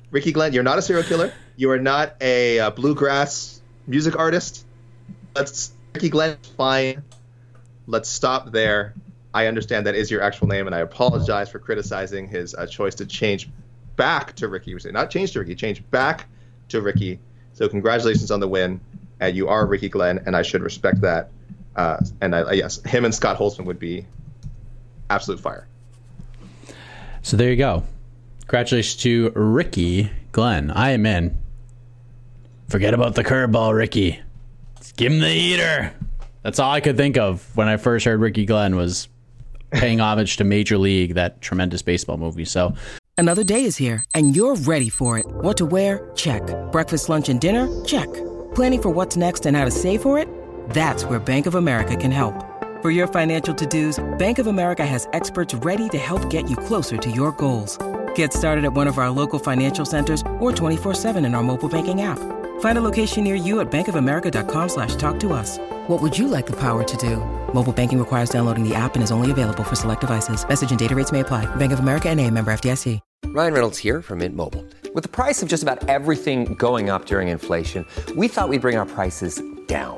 Ricky Glenn, you're not a serial killer. You are not a bluegrass music artist. Ricky Glenn, fine. Let's stop there. I understand that is your actual name, and I apologize for criticizing his choice to change back to Ricky. Not change to Ricky, change back to Ricky. So congratulations on the win. You are Ricky Glenn, and I should respect that. Yes, him and Scott Holtzman would be absolute fire. So there you go. Congratulations to Ricky Glenn. I am in. Forget about the curveball, Ricky. Let's give him the eater. That's all I could think of when I first heard Ricky Glenn was paying homage to Major League, that tremendous baseball movie. So another day is here, and you're ready for it. What to wear? Check. Breakfast, lunch, and dinner? Check. Planning for what's next and how to save for it? That's where Bank of America can help. For your financial to-dos, Bank of America has experts ready to help get you closer to your goals. Get started at one of our local financial centers or 24/7 in our mobile banking app. Find a location near you at bankofamerica.com/talktous. What would you like the power to do? Mobile banking requires downloading the app and is only available for select devices. Message and data rates may apply. Bank of America NA, member FDIC. Ryan Reynolds here from Mint Mobile. With the price of just about everything going up during inflation, we thought we'd bring our prices down.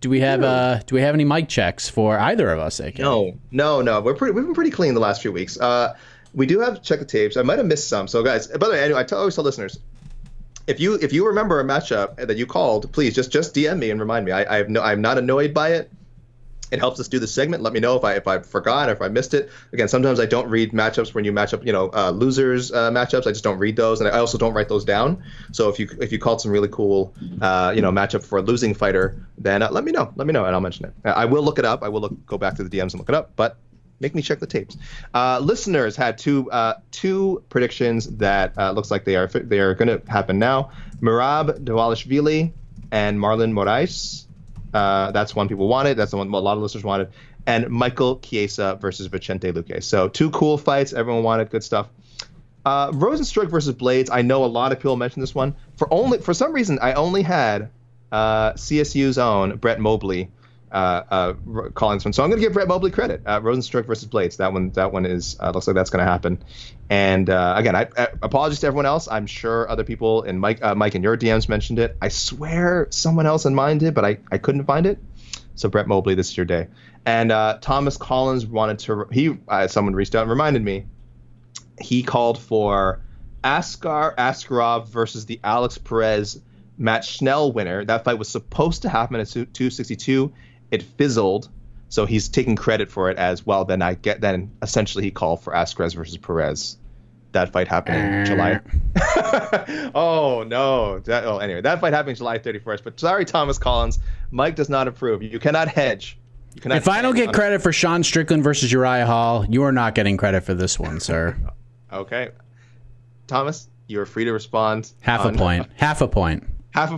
Do we have any mic checks for either of us? AK? No. We've been pretty clean the last few weeks. We do have check the tapes. I might have missed some. So guys, by the way, anyway, I always tell listeners, if you remember a matchup that you called, please just DM me and remind me. I'm not annoyed by it. It helps us do the segment. Let me know if I forgot or if I missed it. Again, sometimes I don't read matchups when you match up, losers matchups. I just don't read those, and I also don't write those down. So if you called some really cool, matchup for a losing fighter, then let me know, and I'll mention it. I will look it up. I will go back to the DMs and look it up. But make me check the tapes. Listeners had two predictions that looks like they are going to happen now. Merab Dvalishvili and Marlon Moraes. That's one people wanted. That's the one a lot of listeners wanted. And Michael Chiesa versus Vicente Luque. So two cool fights. Everyone wanted good stuff. Rosenstruck versus Blades. I know a lot of people mentioned this one. For some reason, I only had CSU's own Brett Mobley calling this one. So I'm going to give Brett Mobley credit. Rosenstruck versus Blades. That one is looks like that's going to happen. And again, I apologies to everyone else. I'm sure other people in Mike in your DMs mentioned it. I swear someone else in mine did, but I couldn't find it. So Brett Mobley, this is your day. And Thomas Collins wanted to. Someone reached out and reminded me. He called for Askar Askarov versus the Alex Perez Matt Schnell winner. That fight was supposed to happen at 262. It fizzled, so he's taking credit for it as well. Then essentially he called for Askarov versus Perez. That fight happening July. Oh no! Anyway, that fight happening July 31st. But sorry, Thomas Collins. Mike does not approve. You cannot hedge. You cannot. If I don't get credit for Sean Strickland versus Uriah Hall, you are not getting credit for this one, sir. Okay, Thomas, you are free to respond. Half a point. That's fine. Half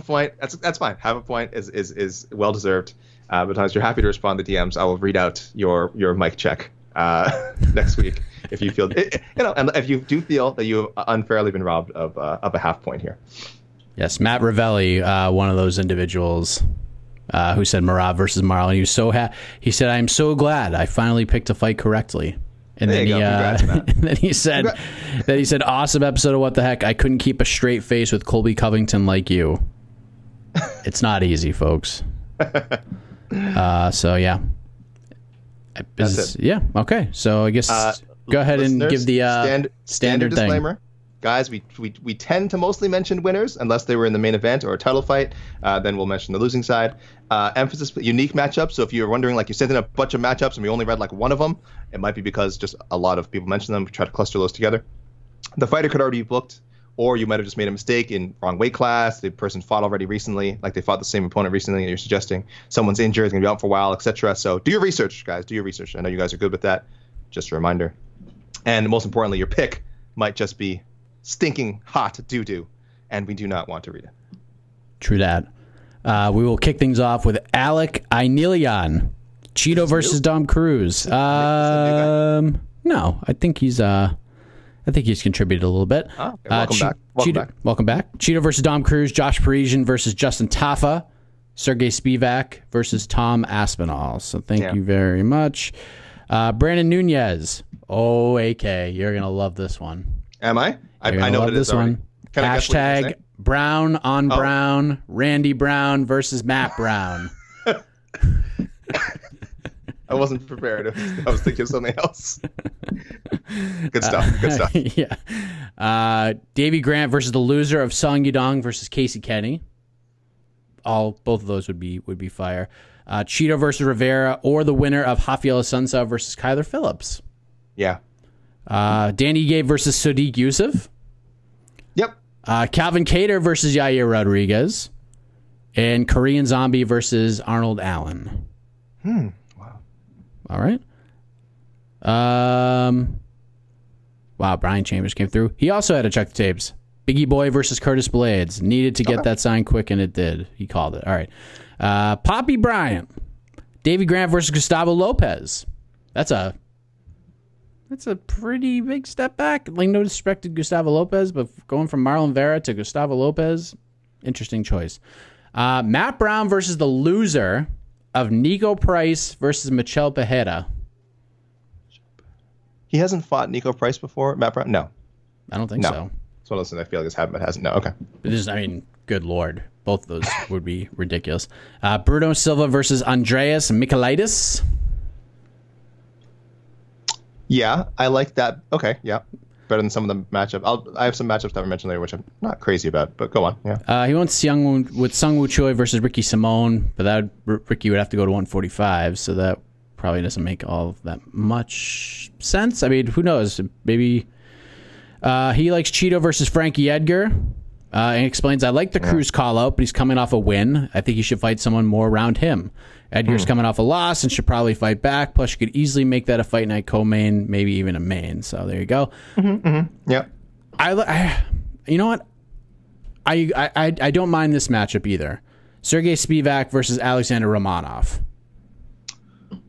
a point is well deserved. But Thomas, you're happy to respond to DMs. I will read out your mic check next week if you feel if you do feel that you've unfairly been robbed of a half point here. Yes, Matt Ravelli, one of those individuals who said Merab versus Marlon. He was he said, "I am so glad I finally picked a fight correctly." And then he said, "Awesome episode of What the Heck. I couldn't keep a straight face with Colby Covington like you." It's not easy, folks. So yeah. That's it. Yeah. Okay. So I guess go ahead and give the standard disclaimer. Guys, we tend to mostly mention winners unless they were in the main event or a title fight. Then we'll mention the losing side. Emphasis unique matchups. So if you're wondering, like you sent in a bunch of matchups and we only read like one of them, it might be because just a lot of people mentioned them. We try to cluster those together. The fighter could already be booked, or you might have just made a mistake in wrong weight class. The person fought already recently, like they fought the same opponent recently, and you're suggesting someone's injured, is going to be out for a while, etc. So do your research, guys. Do your research. I know you guys are good with that. Just a reminder. And most importantly, your pick might just be stinking hot doo-doo, and we do not want to read it. True that. We will kick things off with Alec Ainilian. Cheeto versus Dom Cruz. No, I think he's contributed a little bit. Okay, welcome back. Cheeto versus Dom Cruz. Josh Parisian versus Justin Taffa. Sergey Spivak versus Tom Aspinall. So thank you very much. Brandon Nunez. O.A.K. You're going to love this one. Am I? I know what it is. This one. # Brown on Brown, Randy Brown versus Matt Brown. I wasn't prepared. I was thinking of something else. Good stuff. Yeah. Davey Grant versus the loser of Sung Yudong versus Casey Kenny. Both of those would be fire. Cheeto versus Rivera, or the winner of Rafael Assunção versus Kyler Phillips. Yeah. Dan Ige versus Sodiq Yusuff. Yep. Calvin Kattar versus Yair Rodriguez. And Korean Zombie versus Arnold Allen. Wow. All right. Wow, Brian Chambers came through. He also had to check the tapes. Biggie Boy versus Curtis Blades. Needed to get that sign quick, and it did. He called it. All right. Poppy Bryant. Davey Grant versus Gustavo Lopez. That's a pretty big step back. Like, no disrespect to Gustavo Lopez, but going from Marlon Vera to Gustavo Lopez, interesting choice. Matt Brown versus the loser of Nico Price versus Michel Pereira. He hasn't fought Nico Price before, Matt Brown? No. I don't think so. It's one of those things I feel like has happened but hasn't. No, okay. Good Lord. Both of those would be ridiculous. Bruno Silva versus Andreas Michailidis. Yeah, I like that. Okay, yeah. Better than some of the matchups. I have some matchups that were mentioned later, which I'm not crazy about, but go on. Yeah. He wants Seung Woo Choi versus Ricky Simon, but Ricky would have to go to 145, so that probably doesn't make all that much sense. I mean, who knows? Maybe he likes Cheeto versus Frankie Edgar. And explains, I like the Cruz call-out, but he's coming off a win. I think he should fight someone more around him. Edgar's coming off a loss and should probably fight back. Plus, you could easily make that a fight night co-main, maybe even a main. So there you go. Mm-hmm, mm-hmm. Yep. I, you know what? I don't mind this matchup either. Sergey Spivak versus Alexander Romanov.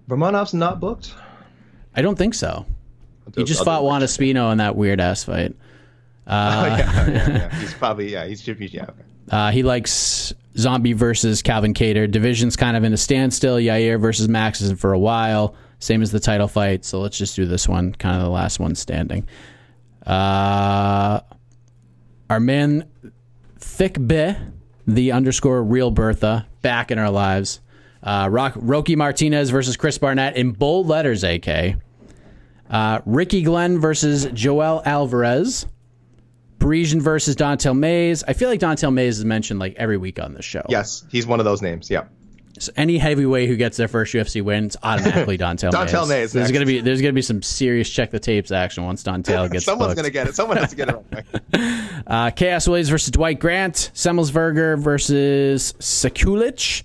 Romanov's not booked? I don't think so. He just fought Juan Espino in that weird-ass fight. He's probably, yeah, he's, yeah, okay. He likes Zombie versus Calvin Kattar. Division's kind of in a standstill. Yair versus Max isn't for a while. Same as the title fight. So let's just do this one. Kind of the last one standing. Our man, Thick Beh, the underscore real Bertha, back in our lives. Roki Martinez versus Chris Barnett in bold letters, AK. Ricky Glenn versus Joel Alvarez. Parisian versus Dontel Mays. I feel like Dontel Mays is mentioned like every week on this show. Yes, he's one of those names. Yeah. So any heavyweight who gets their first UFC win, it's automatically Dontel Mays. Dontel Mays. There's gonna be some serious check the tapes action once Dontel gets. Someone's gonna get it. Someone has to get it. Khaos Williams versus Dwight Grant. Semmelsberger versus Sekulic.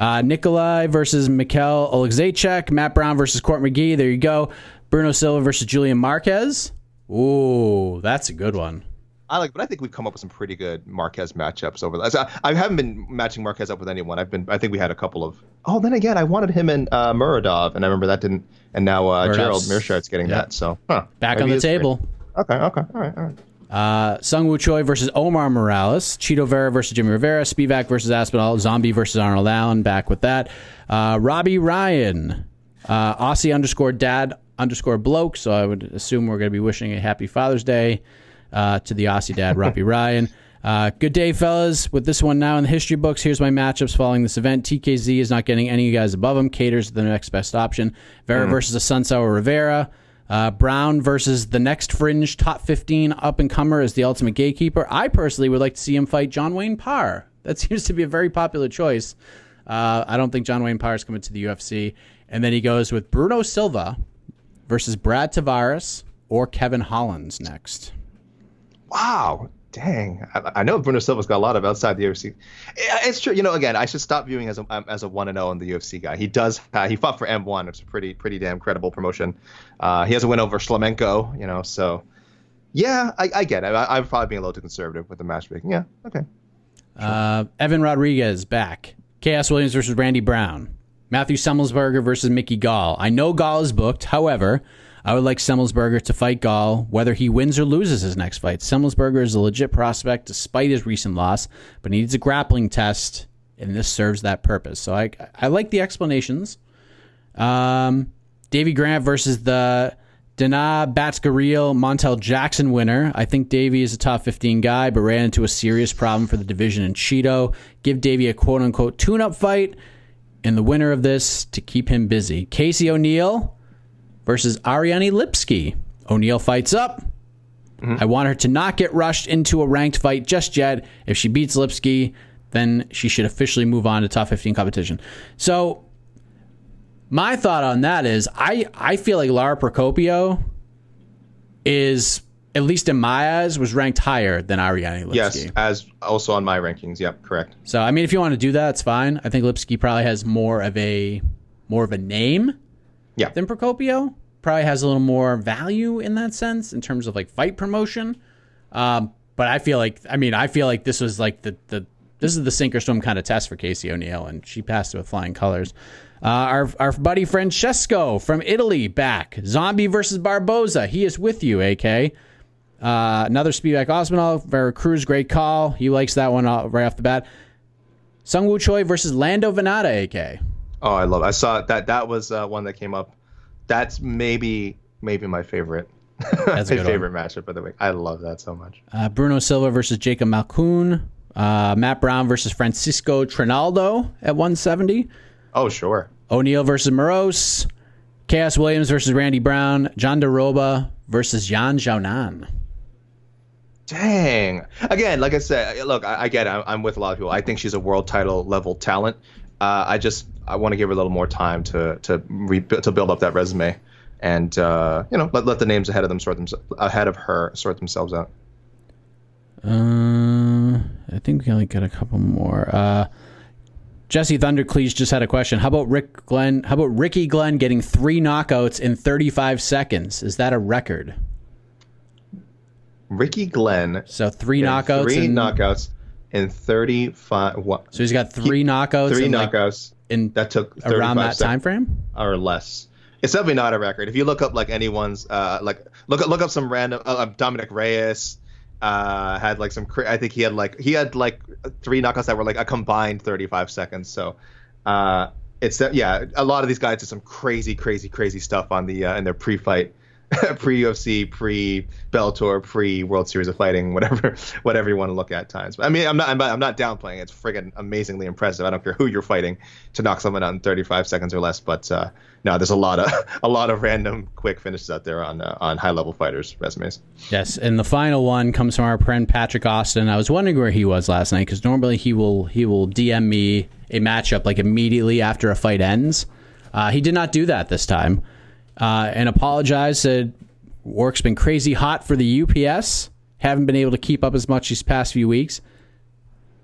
Nikolai versus Mikhail Olegzaychuk. Matt Brown versus Court McGee. There you go. Bruno Silva versus Julian Marquez. Ooh, that's a good one. But I think we've come up with some pretty good Marquez matchups over the. I haven't been matching Marquez up with anyone. I think we had a couple of. Oh, then again, I wanted him in Muradov, and I remember that didn't. And now Gerald Meerschaert's getting that. So back on the table. Great. Okay. All right. Seung Woo Choi versus Omar Morales. Chito Vera versus Jimmy Rivera. Spivak versus Aspinall. Zombie versus Arnold Allen. Back with that. Robbie Ryan. Aussie underscore dad underscore bloke. So I would assume we're going to be wishing a happy Father's Day. To the Aussie dad, Robbie Ryan. Good day, fellas. With this one now in the history books, here's my matchups following this event. TKZ is not getting any of you guys above him. Cater's the next best option. Vera versus a Sun Sour Rivera. Brown versus the next fringe top 15 up-and-comer is the ultimate gatekeeper. I personally would like to see him fight John Wayne Parr. That seems to be a very popular choice. I don't think John Wayne Parr is coming to the UFC. And then he goes with Bruno Silva versus Brad Tavares or Kevin Holland next. Wow, dang! I know Bruno Silva's got a lot of outside the UFC. It's true, you know. Again, I should stop viewing as a 1-0 on the UFC guy. He does. He fought for M1. It's a pretty damn credible promotion. He has a win over Shlemenko, you know. So, yeah, I get it. I'm probably being a little too conservative with the matchmaking. Yeah, okay. Sure. Evan Rodriguez back. Khaos Williams versus Randy Brown. Matthew Semmelsberger versus Mickey Gall. I know Gall is booked. However, I would like Semmelsberger to fight Gall, whether he wins or loses his next fight. Semmelsberger is a legit prospect despite his recent loss, but he needs a grappling test, and this serves that purpose. So I like the explanations. Davey Grant versus the Dana Batsgaril Montel Jackson winner. I think Davey is a top 15 guy, but ran into a serious problem for the division in Cheeto. Give Davey a quote-unquote tune-up fight, and the winner of this to keep him busy. Casey O'Neill versus Ariane Lipsky. O'Neill fights up. I want her to not get rushed into a ranked fight just yet. If she beats Lipsky, then she should officially move on to top 15 competition. So my thought on that is I feel like Lara Procopio is, at least in my eyes, was ranked higher than Ariane Lipsky. Yes, as also on my rankings. Yep, correct. So, I mean, if you want to do that, it's fine. I think Lipsky probably has more of a name. Yeah. Then Procopio probably has a little more value in that sense in terms of like fight promotion. But I feel like this was like this is the sink or swim kind of test for Casey O'Neill, and she passed it with flying colors. Our buddy Francesco from Italy back. Zombie versus Barboza. He is with you, AK. Another Spivak Aspinall, Vera Cruz, great call. He likes that one right off the bat. Seung Woo Choi versus Lando Venata, AK. Oh, I love it. I saw that. That was one that came up. That's maybe my favorite. That's my favorite matchup of the week. I love that so much. Bruno Silva versus Jacob Malkoun. Matt Brown versus Francisco Trinaldo at 170. Oh, sure. O'Neill versus Moroz. Khaos Williams versus Randy Brown. Jandiroba versus Yan Xiaonan. Dang. Again, like I said, look, I get it. I'm with a lot of people. I think she's a world title level talent. I want to give her a little more time to build up that resume, and let the names ahead of her sort themselves out. I think we only got a couple more. Jesse Thundercleese just had a question. How about Ricky Glenn getting 3 knockouts in 35 seconds? Is that a record? Ricky Glenn. So 3 knockouts. 3 knockouts. In 35, what? So he's got 3 knockouts. 3 knockouts in that took around that time frame or less. It's definitely not a record. If you look up like anyone's, look up some random Dominic Reyes, had like some, I think he had like three knockouts that were like a combined 35 seconds. So it's, yeah, a lot of these guys did some crazy stuff on the in their pre-fight, pre-UFC, pre-Bellator, pre-World Series of Fighting, whatever you want to look at times. But, I mean, I'm not downplaying. It's friggin' amazingly impressive. I don't care who you're fighting to knock someone out in 35 seconds or less. But no, there's a lot of random quick finishes out there on high-level fighters' resumes. Yes, and the final one comes from our friend Patrick Austin. I was wondering where he was last night because normally he will DM me a matchup like immediately after a fight ends. He did not do that this time. And apologize, said work's been crazy hot for the UPS. Haven't been able to keep up as much these past few weeks.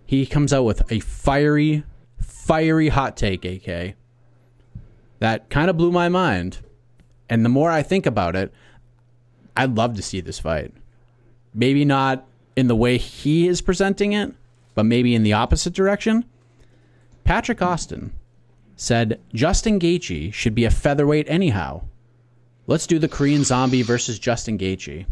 He comes out with a fiery hot take, AK. That kind of blew my mind. And the more I think about it, I'd love to see this fight. Maybe not in the way he is presenting it, but maybe in the opposite direction. Patrick Austin said, Justin Gaethje should be a featherweight anyhow. Let's do the Korean Zombie versus Justin Gaethje.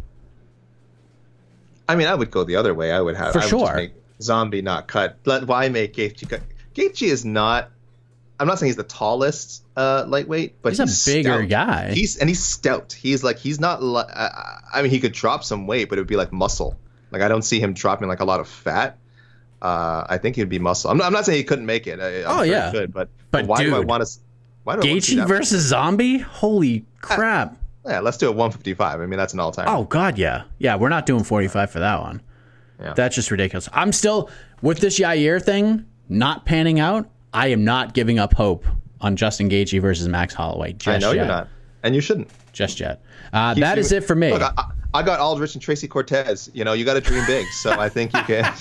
I mean, I would go the other way. I would have for I would sure just make Zombie not cut. But why make Gaethje cut? Gaethje is not. I'm not saying he's the tallest lightweight, but he's a bigger stout guy. He's stout. He's like he's not. I mean, he could drop some weight, but it would be like muscle. Like I don't see him dropping like a lot of fat. I think he'd be muscle. I'm not saying he couldn't make it. I'm sure he could, but why dude, do I want to? Gaethje versus Zombie? Holy crap. Yeah, let's do it 155. I mean, that's an all-time. Oh, God, yeah. Yeah, we're not doing 45 for that one. Yeah. That's just ridiculous. I'm still, with this Yair thing not panning out, I am not giving up hope on Justin Gaethje versus Max Holloway just yet. I know yet. You're not, and you shouldn't. Just yet. That is it for me. Look, I got Aldrich and Tracy Cortez. You know, you got to dream big, so I think you can.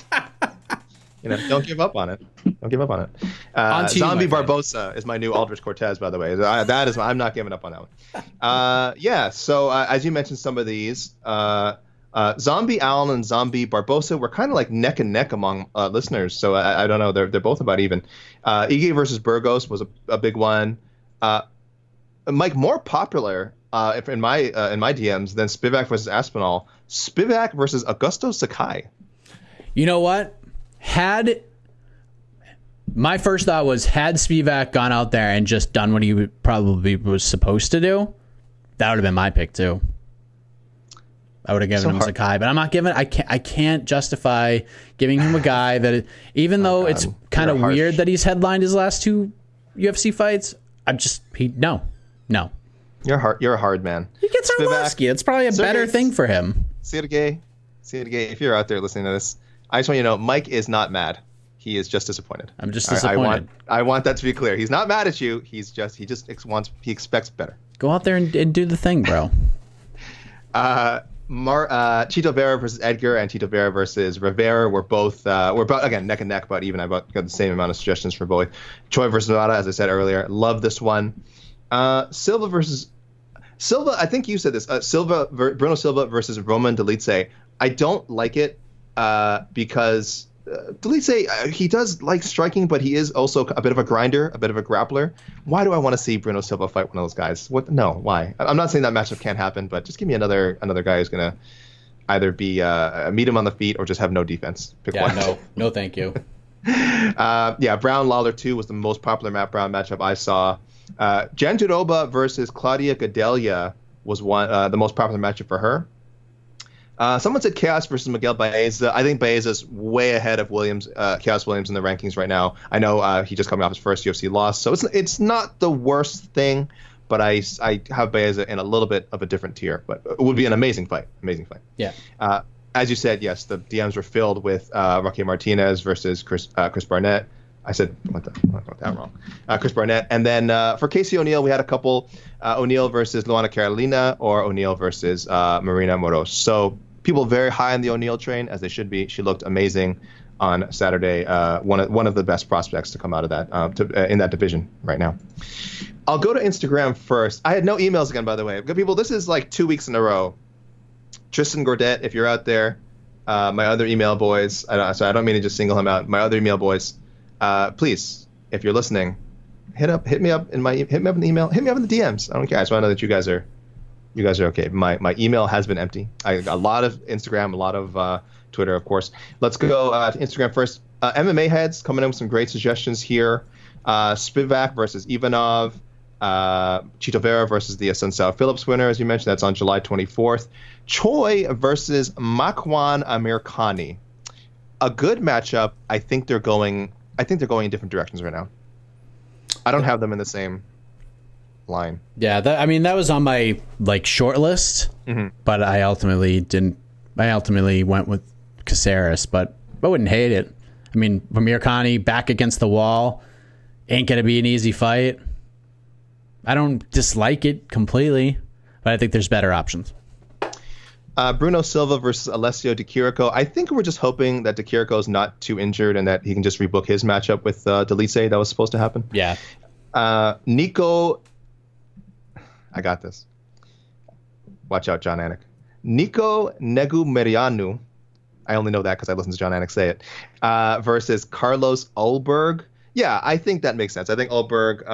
You know, don't give up on it. Don't give up on it. Zombie Barboza is my new Aldrich Cortez, by the way. That is, I'm not giving up on that one. Yeah, so as you mentioned, some of these, Zombie Allen and Zombie Barboza were kind of like neck and neck among listeners. So I don't know. They're both about even. Ige versus Burgos was a big one. Mike, more popular in my DMs than Spivak versus Aspinall. Spivak versus Augusto Sakai. You know what? Had my first thought was had Spivak gone out there and just done what he probably was supposed to do, that would have been my pick too. I would have given him Sakai, but I'm not giving. I can't justify giving him a guy that it, even though God, it's kind of weird that he's headlined his last two UFC fights. I'm just no. You're a hard man. He gets Arlovski. It's probably a better thing for him. Sergey, if you're out there listening to this, I just want you to know, Mike is not mad. He is just disappointed. I'm just disappointed. I want that to be clear. He's not mad at you. He expects better. Go out there and do the thing, bro. Chito Vera versus Edgar and Chito Vera versus Rivera were both were about again neck and neck, but even I got the same amount of suggestions for both. Choi versus Nada, as I said earlier, love this one. Silva versus Silva. I think you said this. Bruno Silva versus Roman Dolidze. I don't like it. Because Dolidze, he does like striking, but he is also a bit of a grinder, a bit of a grappler. Why do I want to see Bruno Silva fight one of those guys? What? No, why? I'm not saying that matchup can't happen, but just give me another guy who's gonna either be meet him on the feet or just have no defense. Pick one. No, thank you. Brown Lawler 2 was the most popular Matt Brown matchup I saw. Jandiroba versus Claudia Gadelha was one the most popular matchup for her. Someone said Khaos versus Miguel Baeza. I think Baeza's way ahead of Williams, Khaos Williams in the rankings right now. I know he just coming off his first UFC loss, so it's not the worst thing, but I have Baeza in a little bit of a different tier. But it would be an amazing fight. Yeah. As you said, yes, the DMs were filled with Roki Martinez versus Chris Barnett. I said that wrong. Chris Barnett, and then for Casey O'Neill, we had a couple: O'Neill versus Luana Carolina, or O'Neill versus Marina Moros. So people very high on the O'Neill train, as they should be. She looked amazing on Saturday. One of the best prospects to come out of that in that division right now. I'll go to Instagram first. I had no emails again, by the way. Good people, this is like 2 weeks in a row. Tristan Gordet, if you're out there, my other email boys. I don't mean to just single him out. My other email boys. Please, if you're listening, hit me up in the email, hit me up in the DMs. I don't care. I just want to know that you guys are You guys are okay. My email has been empty. A lot of Instagram, a lot of Twitter, of course. Let's go to Instagram first. MMA heads coming in with some great suggestions here. Spivak versus Ivanov. Chito Vera versus the Assunção Phillips winner, as you mentioned. That's on July 24th. Choi versus Makwan Amirkhani. A good matchup. I think they're going in different directions right now. I don't have them in the same line. Yeah, that was on my short list, but I ultimately didn't. I ultimately went with Caceres, but I wouldn't hate it. I mean, Amirkhani back against the wall, ain't gonna be an easy fight. I don't dislike it completely, but I think there's better options. Bruno Silva versus Alessio DiCirico. I think we're just hoping that DiCirico is not too injured and that he can just rebook his matchup with Delice that was supposed to happen. Yeah. Nico. I got this. Watch out, John Anik. Nico Negumerianu. I only know that because I listened to John Anik say it. Versus Carlos Ulberg. Yeah, I think that makes sense. I think Ulberg,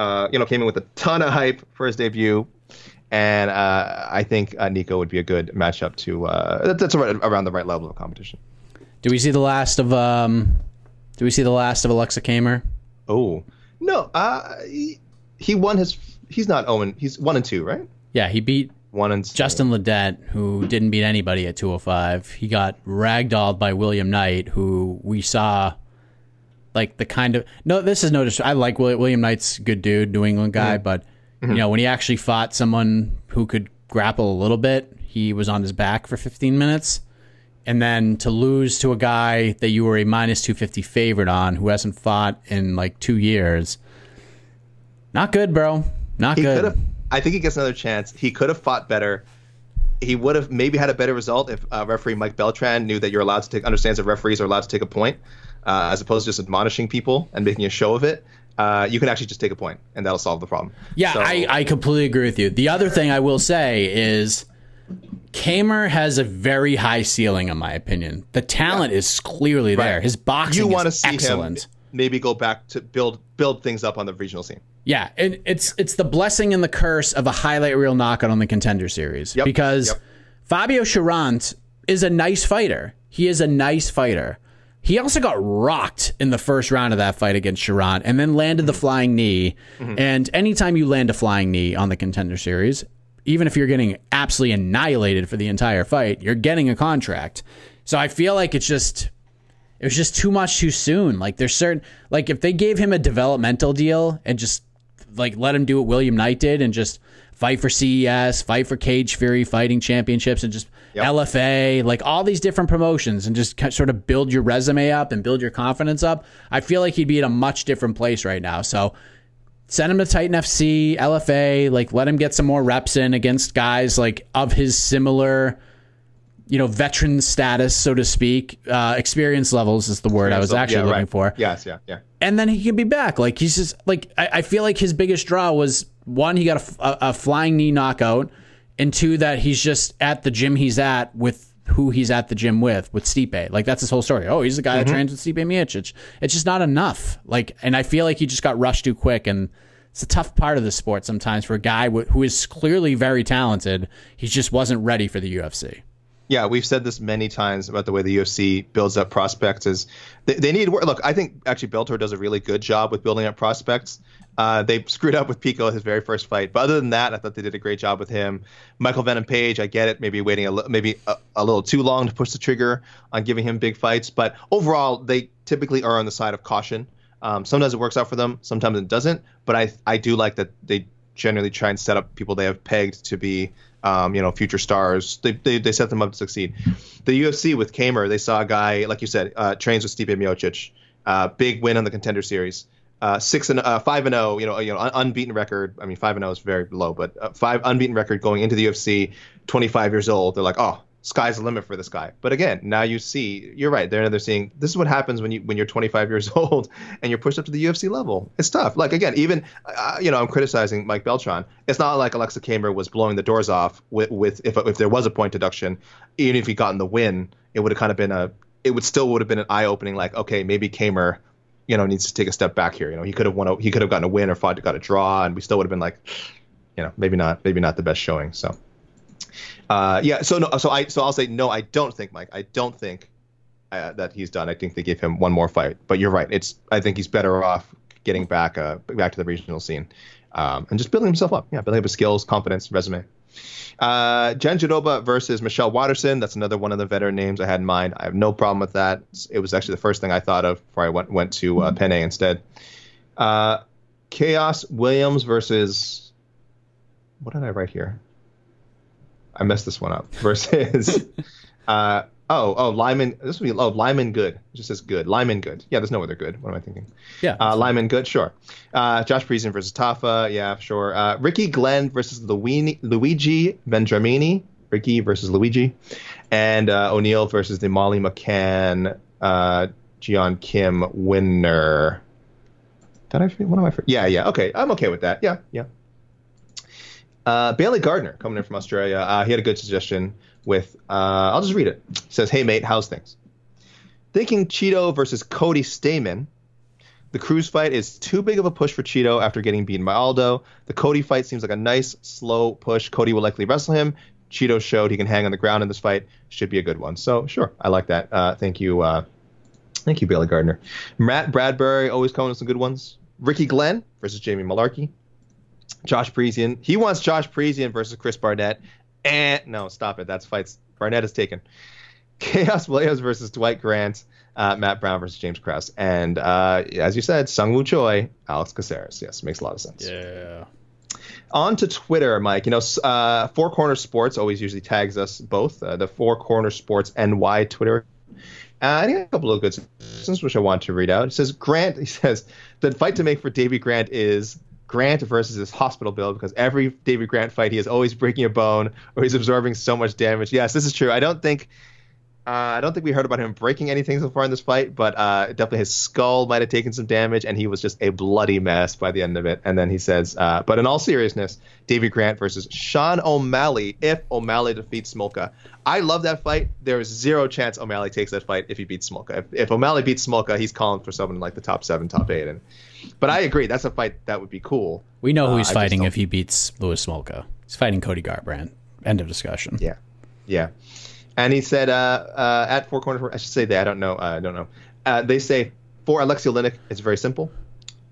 came in with a ton of hype for his debut. And I think Nico would be a good matchup to. That's around the right level of competition. Do we see the last of Alexa Kamer? Oh no, he won his. He's not 0. He's 1-2, right? Yeah, he beat 1-2. Justin Ledet, who didn't beat anybody at 205. He got ragdolled by William Knight, who we saw. I like William Knight's good dude, New England guy, mm-hmm. but. You know, when he actually fought someone who could grapple a little bit, he was on his back for 15 minutes. And then to lose to a guy that you were a minus 250 favorite on who hasn't fought in 2 years. Not good, bro. Not good. I think he gets another chance. He could have fought better. He would have maybe had a better result if referee Mike Beltran knew that understands that referees are allowed to take a point as opposed to just admonishing people and making a show of it. You can actually just take a point, and that'll solve the problem. Yeah, so. I completely agree with you. The other thing I will say is Kamer has a very high ceiling, in my opinion. The talent is clearly there. His boxing is excellent. Him maybe go back to build things up on the regional scene. Yeah, and it's the blessing and the curse of a highlight reel knockout on the Contender Series. Yep. Because Fabio Chirant is a nice fighter. He is a nice fighter. He also got rocked in the first round of that fight against Chirant and then landed the flying knee. Mm-hmm. And anytime you land a flying knee on the Contender Series, even if you're getting absolutely annihilated for the entire fight, you're getting a contract. So I feel like it was just too much too soon. There's certain, if they gave him a developmental deal and just let him do what William Knight did and just fight for CES, fight for Cage Fury Fighting Championships, and just LFA, all these different promotions, and just sort of build your resume up and build your confidence up, I feel like he'd be in a much different place right now. So send him to Titan FC, LFA, let him get some more reps in against guys of his similar, veteran status, so to speak. Experience levels is the word I was actually looking for. Yes, yeah. And then he can be back. He's just I feel like his biggest draw was, one, he got a flying knee knockout, and two, that he's just at the gym he's at with who he's at the gym with Stipe. That's his whole story. Oh, he's the guy that trains with Stipe Miocic. It's just not enough. And I feel like he just got rushed too quick, and it's a tough part of the sport sometimes for a guy who is clearly very talented. He just wasn't ready for the UFC. Yeah, we've said this many times about the way the UFC builds up prospects is they need work. Look, I think actually Bellator does a really good job with building up prospects. They screwed up with Pico his very first fight. But other than that, I thought they did a great job with him. Michael Venom Page, I get it. Maybe waiting a little too long to push the trigger on giving him big fights. But overall, they typically are on the side of caution. Sometimes it works out for them. Sometimes it doesn't. But I do like that they generally try and set up people they have pegged to be future stars. They set them up to succeed. The UFC with Kamer, they saw a guy, like you said, trains with Stipe Miocic. Big win on the Contender Series. 5-0, unbeaten record. I mean, 5-0 is very low, but 5 unbeaten record going into the UFC, 25 years old. They're like, oh, sky's the limit for this guy. But again, now you see, you're right. They're seeing this is what happens when you're 25 years old and you're pushed up to the UFC level. It's tough. Again, even I'm criticizing Mike Beltran. It's not like Alexa Kamer was blowing the doors off if there was a point deduction. Even if he gotten the win, it would have kind of been it would still have been an eye opening. Okay, maybe Kamer, needs to take a step back here. He could have gotten a win or got a draw, and we still would have been maybe not the best showing. So. I'll say no. I don't think, Mike. I don't think that he's done. I think they gave him one more fight. But you're right. I think he's better off getting back to the regional scene and just building himself up. Yeah, building up his skills, confidence, resume. Jandiroba versus Michelle Watterson. That's another one of the veteran names I had in mind. I have no problem with that. It was actually the first thing I thought of before I went to Penne instead. Khaos Williams versus, what did I write here? I messed this one up. Versus Lyman. This would be Lyman Good. It just says Good. Lyman Good. Yeah, there's no other Good. What am I thinking? Yeah, Lyman Good. Sure. Josh Parisian versus Tafa. Yeah, sure. Ricky Glenn versus Luigi Vendramini. Ricky versus Luigi, and O'Neill versus the Molly McCann Gian Kim winner. Did I? What am I? Yeah. Okay, I'm okay with that. Yeah. Bailey Gardner coming in from Australia. He had a good suggestion with, I'll just read it. It says, hey, mate, how's things? Thinking Cheeto versus Cody Stamen. The Cruz fight is too big of a push for Cheeto after getting beaten by Aldo. The Cody fight seems like a nice, slow push. Cody will likely wrestle him. Cheeto showed he can hang on the ground in this fight. Should be a good one. So, sure, I like that. Thank you, Bailey Gardner. Matt Bradbury always coming with some good ones. Ricky Glenn versus Jamie Malarkey. Josh Parisian. He wants Josh Parisian versus Chris Barnett. No, stop it. That's fights. Barnett is taken. Khaos Williams versus Dwight Grant. Matt Brown versus James Krause. And as you said, Seung Woo Choi, Alex Caceres. Yes, makes a lot of sense. Yeah. On to Twitter, Mike. Four Corner Sports always usually tags us both. The Four Corner Sports NY Twitter. I think a couple of good sentences which I want to read out. It says, Grant, he says, the fight to make for Davey Grant is Grant versus his hospital bill, because every Davey Grant fight he is always breaking a bone or he's absorbing so much damage. Yes, this is true. I don't think we heard about him breaking anything so far in this fight, but definitely his skull might have taken some damage, and he was just a bloody mess by the end of it. And then he says, but in all seriousness, Davey Grant versus Sean O'Malley if O'Malley defeats Smolka. I love that fight. There is zero chance O'Malley takes that fight if he beats Smolka. If O'Malley beats Smolka, he's calling for someone in like the top 7, top 8. But I agree, that's a fight that would be cool. We know who he's fighting if he beats Louis Smolka. He's fighting Cody Garbrandt. End of discussion. Yeah. And he said, at Four Corners, I should say that. I don't know. They say for Aleksei Oleinik, it's very simple.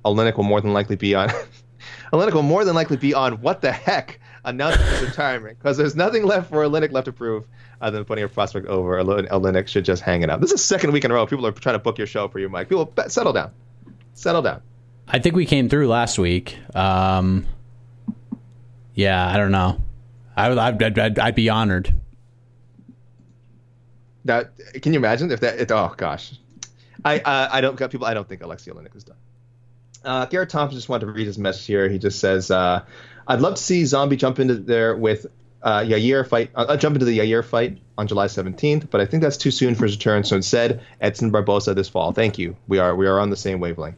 Oleinik will more than likely be on. Oleinik will more than likely be on what the heck announced his retirement, because there's nothing left for Oleinik left to prove other than putting a prospect over. Oleinik should just hang it up. This is the second week in a row. People are trying to book your show for you, Mike. People, settle down. I think we came through last week. I don't know. I'd be honored. Now, can you imagine if that? Oh gosh, I don't got people. I don't think Aleksei Oleinik is done. Garrett Thompson just wanted to read his message here. He just says, "I'd love to see Zombie jump into the Yair fight on July 17th, but I think that's too soon for his return. So instead, Edson Barboza this fall. Thank you. We are on the same wavelength.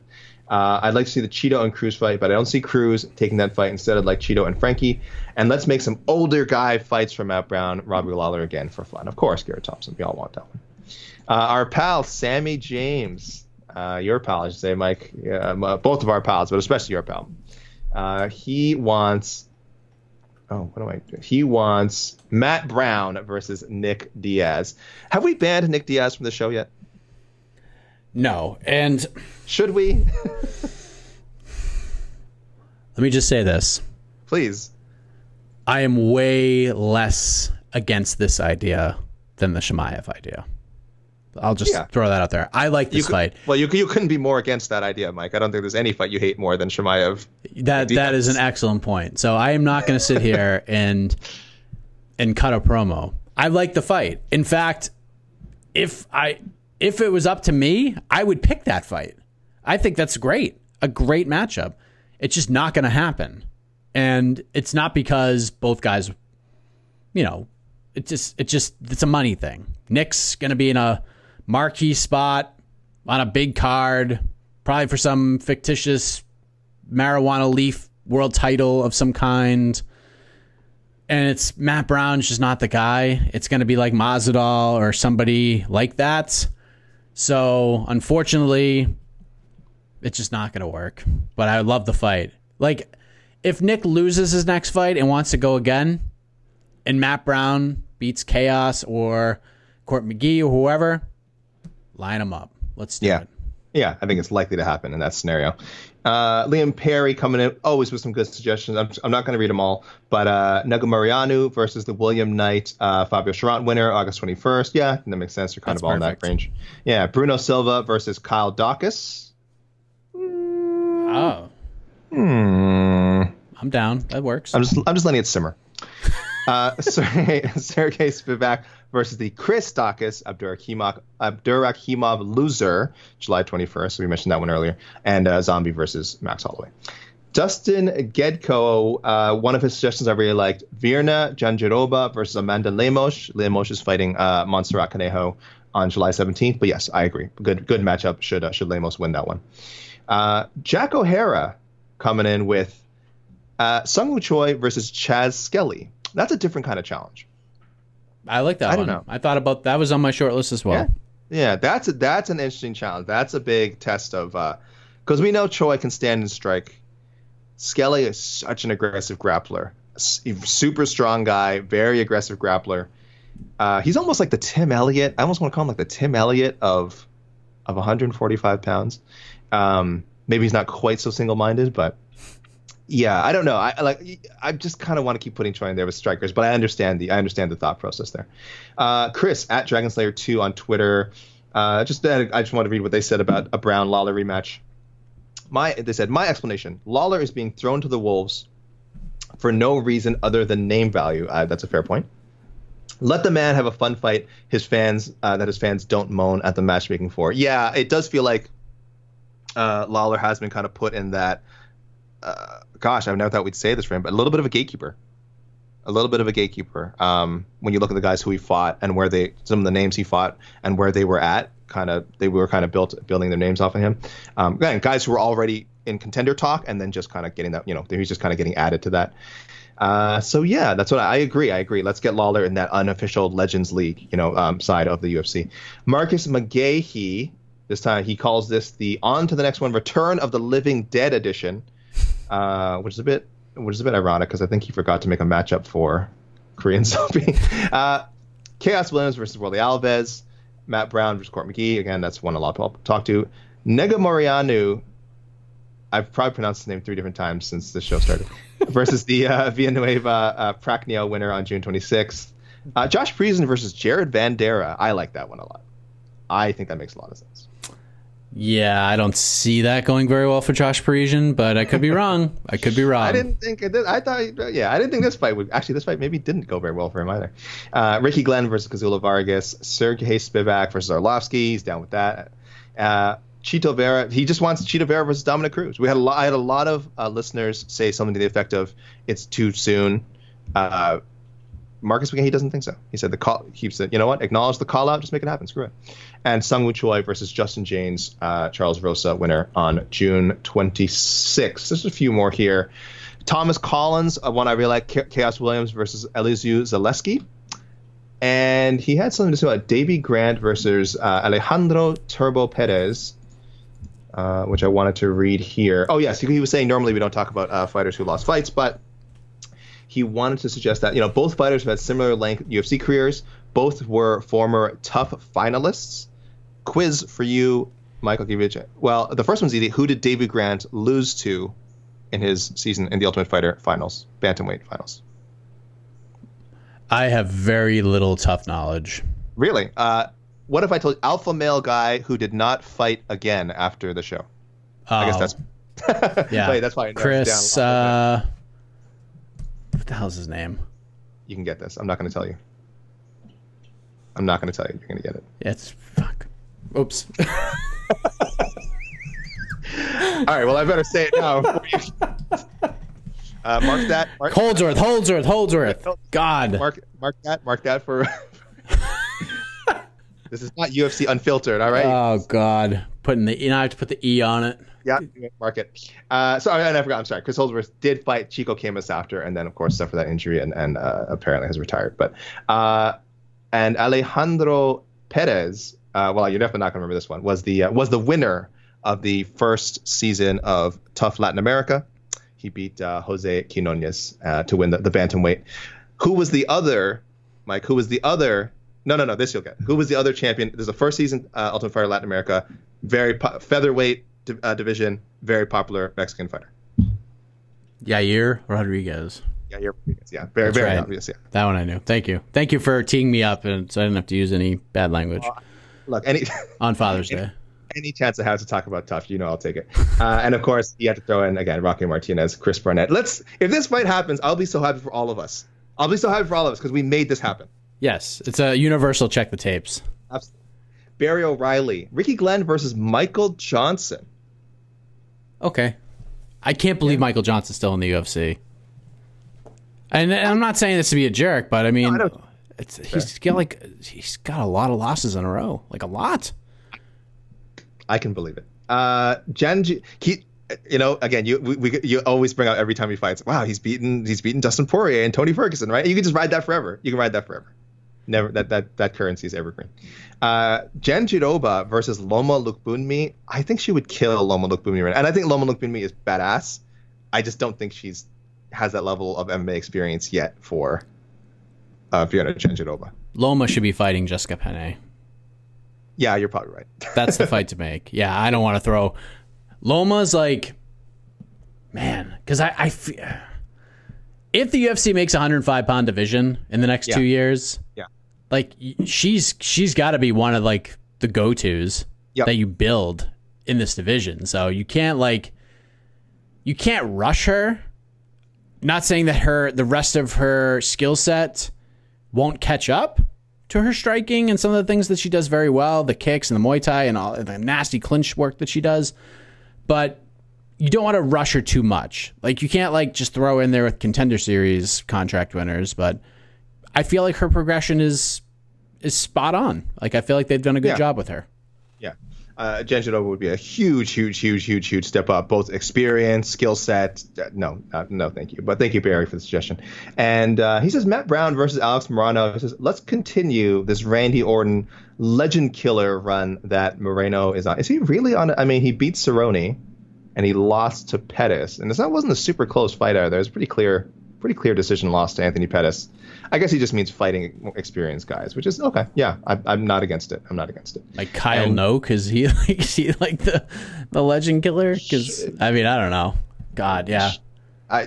I'd like to see the Cheeto and Cruz fight, but I don't see Cruz taking that fight. Instead, I'd like Cheeto and Frankie. And let's make some older guy fights for Matt Brown, Robbie Lawler again for fun. Of course, Garrett Thompson. We all want that one. Our pal, Sammy James, your pal, I should say, Mike, both of our pals, but especially your pal. He wants Matt Brown versus Nick Diaz. Have we banned Nick Diaz from the show yet? No, and should we? Let me just say this, please. I am way less against this idea than the Shemaev idea. I'll just throw that out there. I like this fight. Well, you couldn't be more against that idea, Mike. I don't think there's any fight you hate more than Shemaev. That is an excellent point. So I am not going to sit here and cut a promo. I like the fight. In fact, if it was up to me, I would pick that fight. I think that's great. A great matchup. It's just not going to happen. And it's not because both guys, it's a money thing. Nick's going to be in a marquee spot on a big card, probably for some fictitious marijuana leaf world title of some kind. And it's Matt Brown's just not the guy. It's going to be like Masvidal or somebody like that. So, unfortunately, it's just not going to work. But I love the fight. Like, if Nick loses his next fight and wants to go again, and Matt Brown beats Khaos or Court McGee or whoever, line them up. Let's do it. Yeah, I think it's likely to happen in that scenario. Liam Perry coming in always with some good suggestions. I'm not going to read them all, but Nagumarianu versus the William Knight, Fabio Chirant winner, August 21st. Yeah, that makes sense. They're kind of all perfect in that range. Yeah, Bruno Silva versus Kyle Daukaus. Oh. I'm down. That works. I'm just letting it simmer. Sergey Spivak versus the Chris Daukaus Abdurakhimov loser, July 21st. So we mentioned that one earlier. And Zombie versus Max Holloway. Dustin Gedko, one of his suggestions I really liked, Virna Jandiroba versus Amanda Lemos. Lemos is fighting Montserrat Conejo on July 17th. But yes, I agree. Good matchup should Lemos win that one. Jack O'Hara coming in with Seung Woo Choi versus Chaz Skelly. That's a different kind of challenge. I like that one. I don't know. I thought about that. Was on my short list as well. Yeah, that's an interesting challenge. That's a big test of because we know Choi can stand and strike. Skelly is such an aggressive grappler. Super strong guy, very aggressive grappler. He's almost like the Tim Elliott. I almost want to call him like the Tim Elliott of 145 pounds. Maybe he's not quite so single-minded, but yeah, I don't know. I just kind of want to keep putting Choi in there with strikers, but I understand the thought process there. Chris at DragonSlayer2 on Twitter. I just want to read what they said about a Brown Lawler rematch. They said my explanation: Lawler is being thrown to the wolves for no reason other than name value. That's a fair point. Let the man have a fun fight. His fans don't moan at the matchmaking for. Yeah, it does feel like Lawler has been kind of put in that. Gosh, I never thought we'd say this for him, but a little bit of a gatekeeper. When you look at the guys who he fought and where some of the names he fought and where they were at, building their names off of him. Again, guys who were already in contender talk and then just kind of getting that, he's just kind of getting added to that. So yeah, that's what I agree. Let's get Lawler in that unofficial Legends League, side of the UFC. Marcus McGahee, this time he calls this the on to the next one, Return of the Living Dead edition. Which is a bit ironic because I think he forgot to make a matchup for Korean Zombie. Khaos Williams versus Worley Alves. Matt Brown versus Court McGee. Again, that's one a lot to talk to. Nagumarianu, I've probably pronounced his name 3 different times since the show started, versus the Villanueva Praknio winner on June 26th. Josh Parisian versus Jared Vandera. I like that one a lot. I think that makes a lot of sense. Yeah, I don't see that going very well for Josh Parisian, but I could be wrong. I could be wrong. I didn't think this fight would. Actually, this fight maybe didn't go very well for him either. Ricky Glenn versus Kazula Vargas. Sergey Spivak versus Arlovski. He's down with that. Chito Vera. He just wants Chito Vera versus Dominic Cruz. I had a lot of listeners say something to the effect of, it's too soon. Marcus McGahee doesn't think so. He said he said, you know what? Acknowledge the call out, just make it happen. Screw it. And Seung Woo Choi versus Justin James, Charles Rosa winner on June 26th. There's a few more here. Thomas Collins, one I really like, Khaos Williams versus Elizu Zaleski. And he had something to say about Davey Grant versus Alejandro Turbo Perez, which I wanted to read here. Oh, yes. He was saying normally we don't talk about fighters who lost fights, but he wanted to suggest that, both fighters have had similar length UFC careers. Both were former tough finalists. Quiz for you, Michael Givich. Well, the first one's easy. Who did Davey Grant lose to in his season in the Ultimate Fighter finals, bantamweight finals? I have very little tough knowledge. Really? What if I told alpha male guy who did not fight again after the show? Oh. I guess that's yeah. Wait, that's why I know Chris. What the hell's his name? You can get this. I'm not going to tell you. You're going to get it. Yeah, fuck. Oops. All right. Well, I better say it now. Mark that. Holdsworth. God. Mark that for. This is not UFC Unfiltered. All right. Oh God. I have to put the E on it. Yeah, mark it. Sorry, I forgot. I'm sorry. Chris Holdsworth did fight Chico Camus after, and then, of course, suffered that injury and apparently has retired. But and Alejandro Perez, well, you're definitely not going to remember this one, was the winner of the first season of Tough Latin America. He beat Jose Quinones to win the bantamweight. Who was the other, Mike? Who was the other? No, this you'll get. Who was the other champion? There's a first season Ultimate Fighter Latin America, very featherweight division, very popular Mexican fighter. Yair Rodriguez. Yair Rodriguez, yeah. Very, that's very right. Obvious, yeah. That one I knew. Thank you. Thank you for teeing me up, and so I didn't have to use any bad language. Look, on Father's Day. Any chance I have to talk about tough, you know I'll take it. And, of course, you have to throw in, again, Roki Martinez, Chris Barnett. If this fight happens, I'll be so happy for all of us. I'll be so happy for all of us because we made this happen. Yes, it's a universal check the tapes. Absolutely. Barry O'Reilly, Ricky Glenn versus Michael Johnson. Okay. I can't believe Michael Johnson's still in the UFC. And I'm not saying this to be a jerk, but I mean, no, he's got a lot of losses in a row. Like, a lot. I can believe it. You always bring out every time he fights, wow, he's beaten Dustin Poirier and Tony Ferguson, right? You can just ride that forever. Never that currency is evergreen. Jandiroba versus Loma Lookbunmi. I think she would kill Loma Lookbunmi, right? And I think Loma Lookbunmi is badass. I just don't think she has that level of MMA experience yet for Virna Jandiroba. Loma should be fighting Jessica Penne. Yeah, you're probably right. That's the fight to make. Yeah, I don't want to throw. Loma's like, man, because I feel if the UFC makes a 105-pound division in the next 2 years, like she's got to be one of like the go-tos that you build in this division. So you can't rush her. Not saying that the rest of her skill set won't catch up to her striking and some of the things that she does very well, the kicks and the Muay Thai and all the nasty clinch work that she does. But you don't want to rush her too much. Like, you can't just throw in there with Contender Series contract winners, but I feel like her progression is spot on. Like, I feel like they've done a good job with her. Yeah. Jandiroba would be a huge step up, both experience, skill set. No, thank you. But thank you, Barry, for the suggestion. And he says Matt Brown versus Alex Moreno. He says, let's continue this Randy Orton legend killer run that Moreno is on. Is he really on? I mean, he beat Cerrone, and he lost to Pettis. And that wasn't a super close fight either. It was pretty clear decision loss to Anthony Pettis. I guess he just means fighting experienced guys, which is okay. Yeah, I'm not against it. Like Kyle Noak, is he the legend killer? Because I mean, I don't know. God, yeah.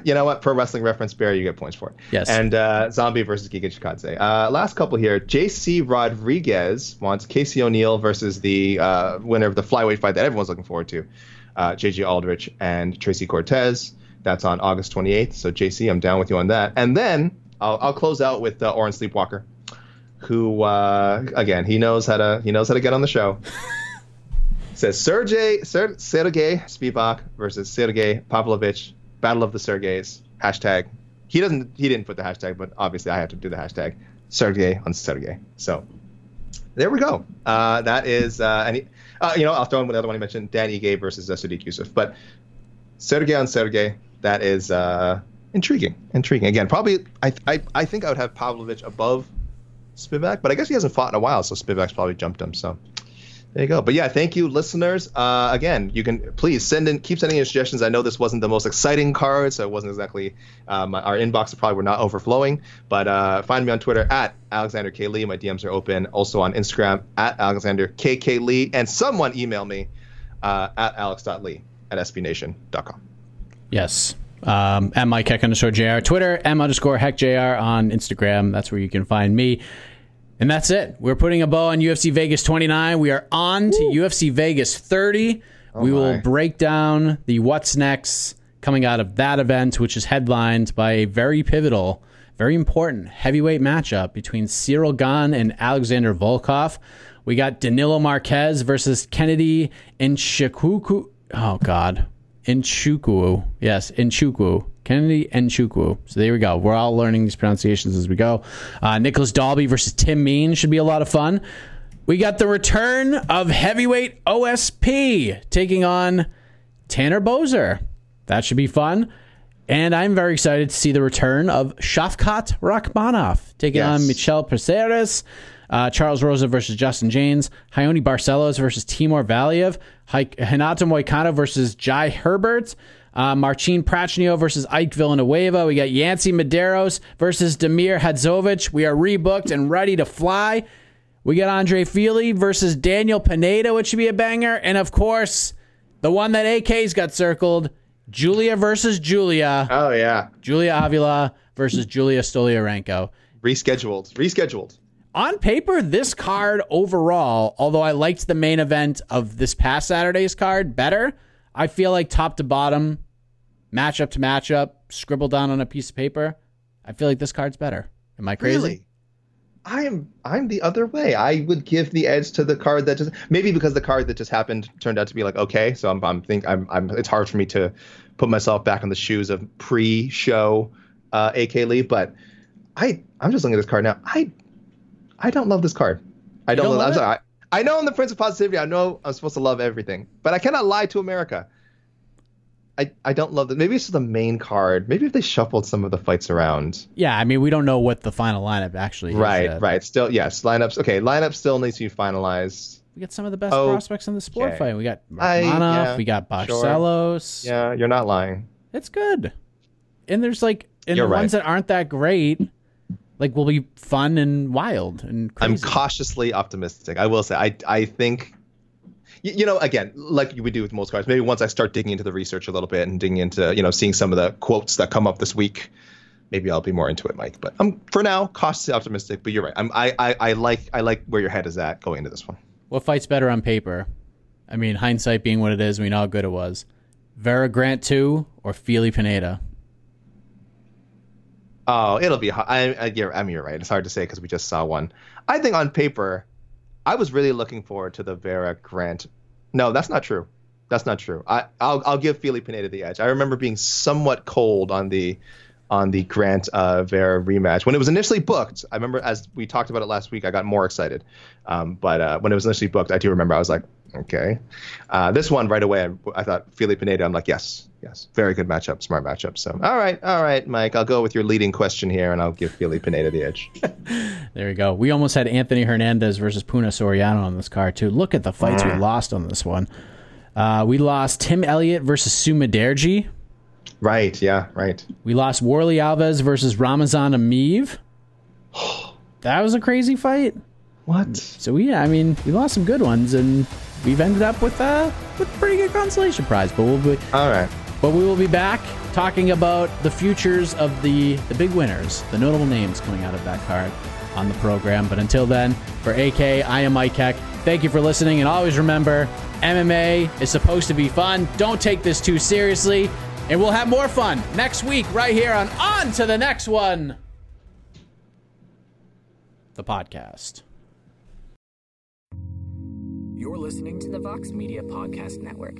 You know what? Pro Wrestling Reference, Barry, you get points for it. Yes. And Zombie versus Giga Chikadze. Last couple here. JC Rodriguez wants Casey O'Neill versus the winner of the flyweight fight that everyone's looking forward to, JJ Aldrich and Tracy Cortez. That's on August 28th. So, JC, I'm down with you on that. And then I'll close out with Oren Sleepwalker, who, again, he knows how to get on the show. Says Sergey Spivak versus Sergey Pavlovich, Battle of the Sergeys. Hashtag. He didn't put the hashtag, but obviously I had to do the hashtag. Sergey on Sergey. So there we go. That is, I'll throw in another one I mentioned, Dan Ige versus Sadiq Yusuff, but. Sergey on Sergey, that is intriguing. Again, probably I think I would have Pavlovich above Spivak, but I guess he hasn't fought in a while, so Spivak's probably jumped him. So there you go. But yeah, thank you, listeners. Again, you can please keep sending in suggestions. I know this wasn't the most exciting card, so it wasn't exactly our inboxes probably were not overflowing. But find me on Twitter at Alexander K Lee. My DMs are open. Also on Instagram at Alexander KK Lee, and someone email me at alex.lee. at SBNation.com. Yes. At Mike Heck _JR. Twitter, M_HeckJR on Instagram. That's where you can find me. And that's it. We're putting a bow on UFC Vegas 29. We are on to UFC Vegas 30. We will break down the what's next coming out of that event, which is headlined by a very pivotal, very important heavyweight matchup between Ciryl Gane and Alexander Volkov. We got Danilo Marquez versus Kennedy Nshikwu. Oh, God. Nshikwu. Yes, Nshikwu. Kennedy Nshikwu. So there we go. We're all learning these pronunciations as we go. Nicholas Dalby versus Tim Mean should be a lot of fun. We got the return of heavyweight OSP taking on Tanner Bozer. That should be fun. And I'm very excited to see the return of Shafkat Rakhmonov taking on Michel Pereira. Charles Rosa versus Justin James, Hione Barcelos versus Timur Valiev, Hinata Moicano versus Jai Herbert, Marcin Prachnio versus Ike Villanueva. We got Yancy Medeiros versus Damir Hadzovic. We are rebooked and ready to fly. We got Andre Feely versus Daniel Pineda, which should be a banger. And, of course, the one that AK's got circled, Julia versus Julia. Oh, yeah. Julia Avila versus Julia Stolyarenko. Rescheduled. On paper, this card overall, although I liked the main event of this past Saturday's card better, I feel like top to bottom, matchup to matchup, scribbled down on a piece of paper, I feel like this card's better. Am I crazy? Really? I'm the other way. I would give the edge to the card that just, maybe because the card that just happened turned out to be like okay. So I'm it's hard for me to put myself back in the shoes of pre-show AK Lee, but I'm just looking at this card now. I don't love this card. I don't love it. I know I'm the Prince of Positivity. I know I'm supposed to love everything, but I cannot lie to America. I don't love that. Maybe it's just the main card. Maybe if they shuffled some of the fights around. Yeah, I mean, we don't know what the final lineup actually is. Right. Still, yes, lineups. Okay, lineup still needs to be finalized. We got some of the best prospects in the sport fighting. We got Markmanov. We got Barcelos. Sure. Yeah, you're not lying. It's good. And there's ones that aren't that great, like will be fun and wild and crazy. I'm cautiously optimistic. I will say, I think. You know, again, like we do with most cards, maybe once I start digging into the research a little bit and digging into, seeing some of the quotes that come up this week, maybe I'll be more into it, Mike. But I'm, for now, cautiously optimistic. But you're right. I like where your head is at going into this one. What fight's better on paper? I mean, hindsight being what it is, we know how good it was. Vera Grant 2 or Feely Pineda? Oh, it'll be hard. You're right. It's hard to say because we just saw one. I think on paper, I was really looking forward to the Vera Grant. No, that's not true. I'll give Feely Pineda the edge. I remember being somewhat cold on the Grant Vera rematch when it was initially booked. I remember as we talked about it last week, I got more excited. But when it was initially booked, I do remember I was like, okay. This one right away, I thought Feely Pineda. I'm like, yes, very good matchup, smart matchup. So all right, Mike, I'll go with your leading question here, and I'll give Feely Pineda the edge. There we go. We almost had Anthony Hernandez versus Puna Soriano on this card too. Look at the fights we lost on this one. We lost Tim Elliott versus Sue Maderji. Right, yeah, right. We lost Worley Alves versus Ramazan Ameev. That was a crazy fight. What? So, yeah, I mean, we lost some good ones, and we've ended up with a pretty good consolation prize. But we'll be all right. But we will be back talking about the futures of the big winners, the notable names coming out of that card on the program. But until then, for AK, I am Mike Heck. Thank you for listening, and always remember, MMA is supposed to be fun. Don't take this too seriously, and we'll have more fun next week right here on to the next one, the podcast. You're listening to the Vox Media Podcast Network.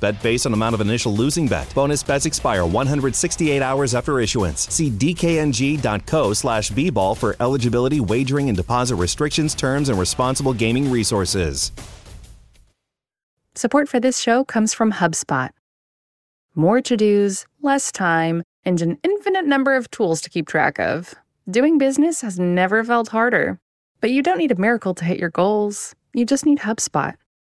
bet based on amount of initial losing bet. Bonus bets expire 168 hours after issuance. See dkng.co/bball for eligibility, wagering, and deposit restrictions, terms, and responsible gaming resources. Support for this show comes from HubSpot. More to-dos, less time, and an infinite number of tools to keep track of. Doing business has never felt harder. But you don't need a miracle to hit your goals. You just need HubSpot.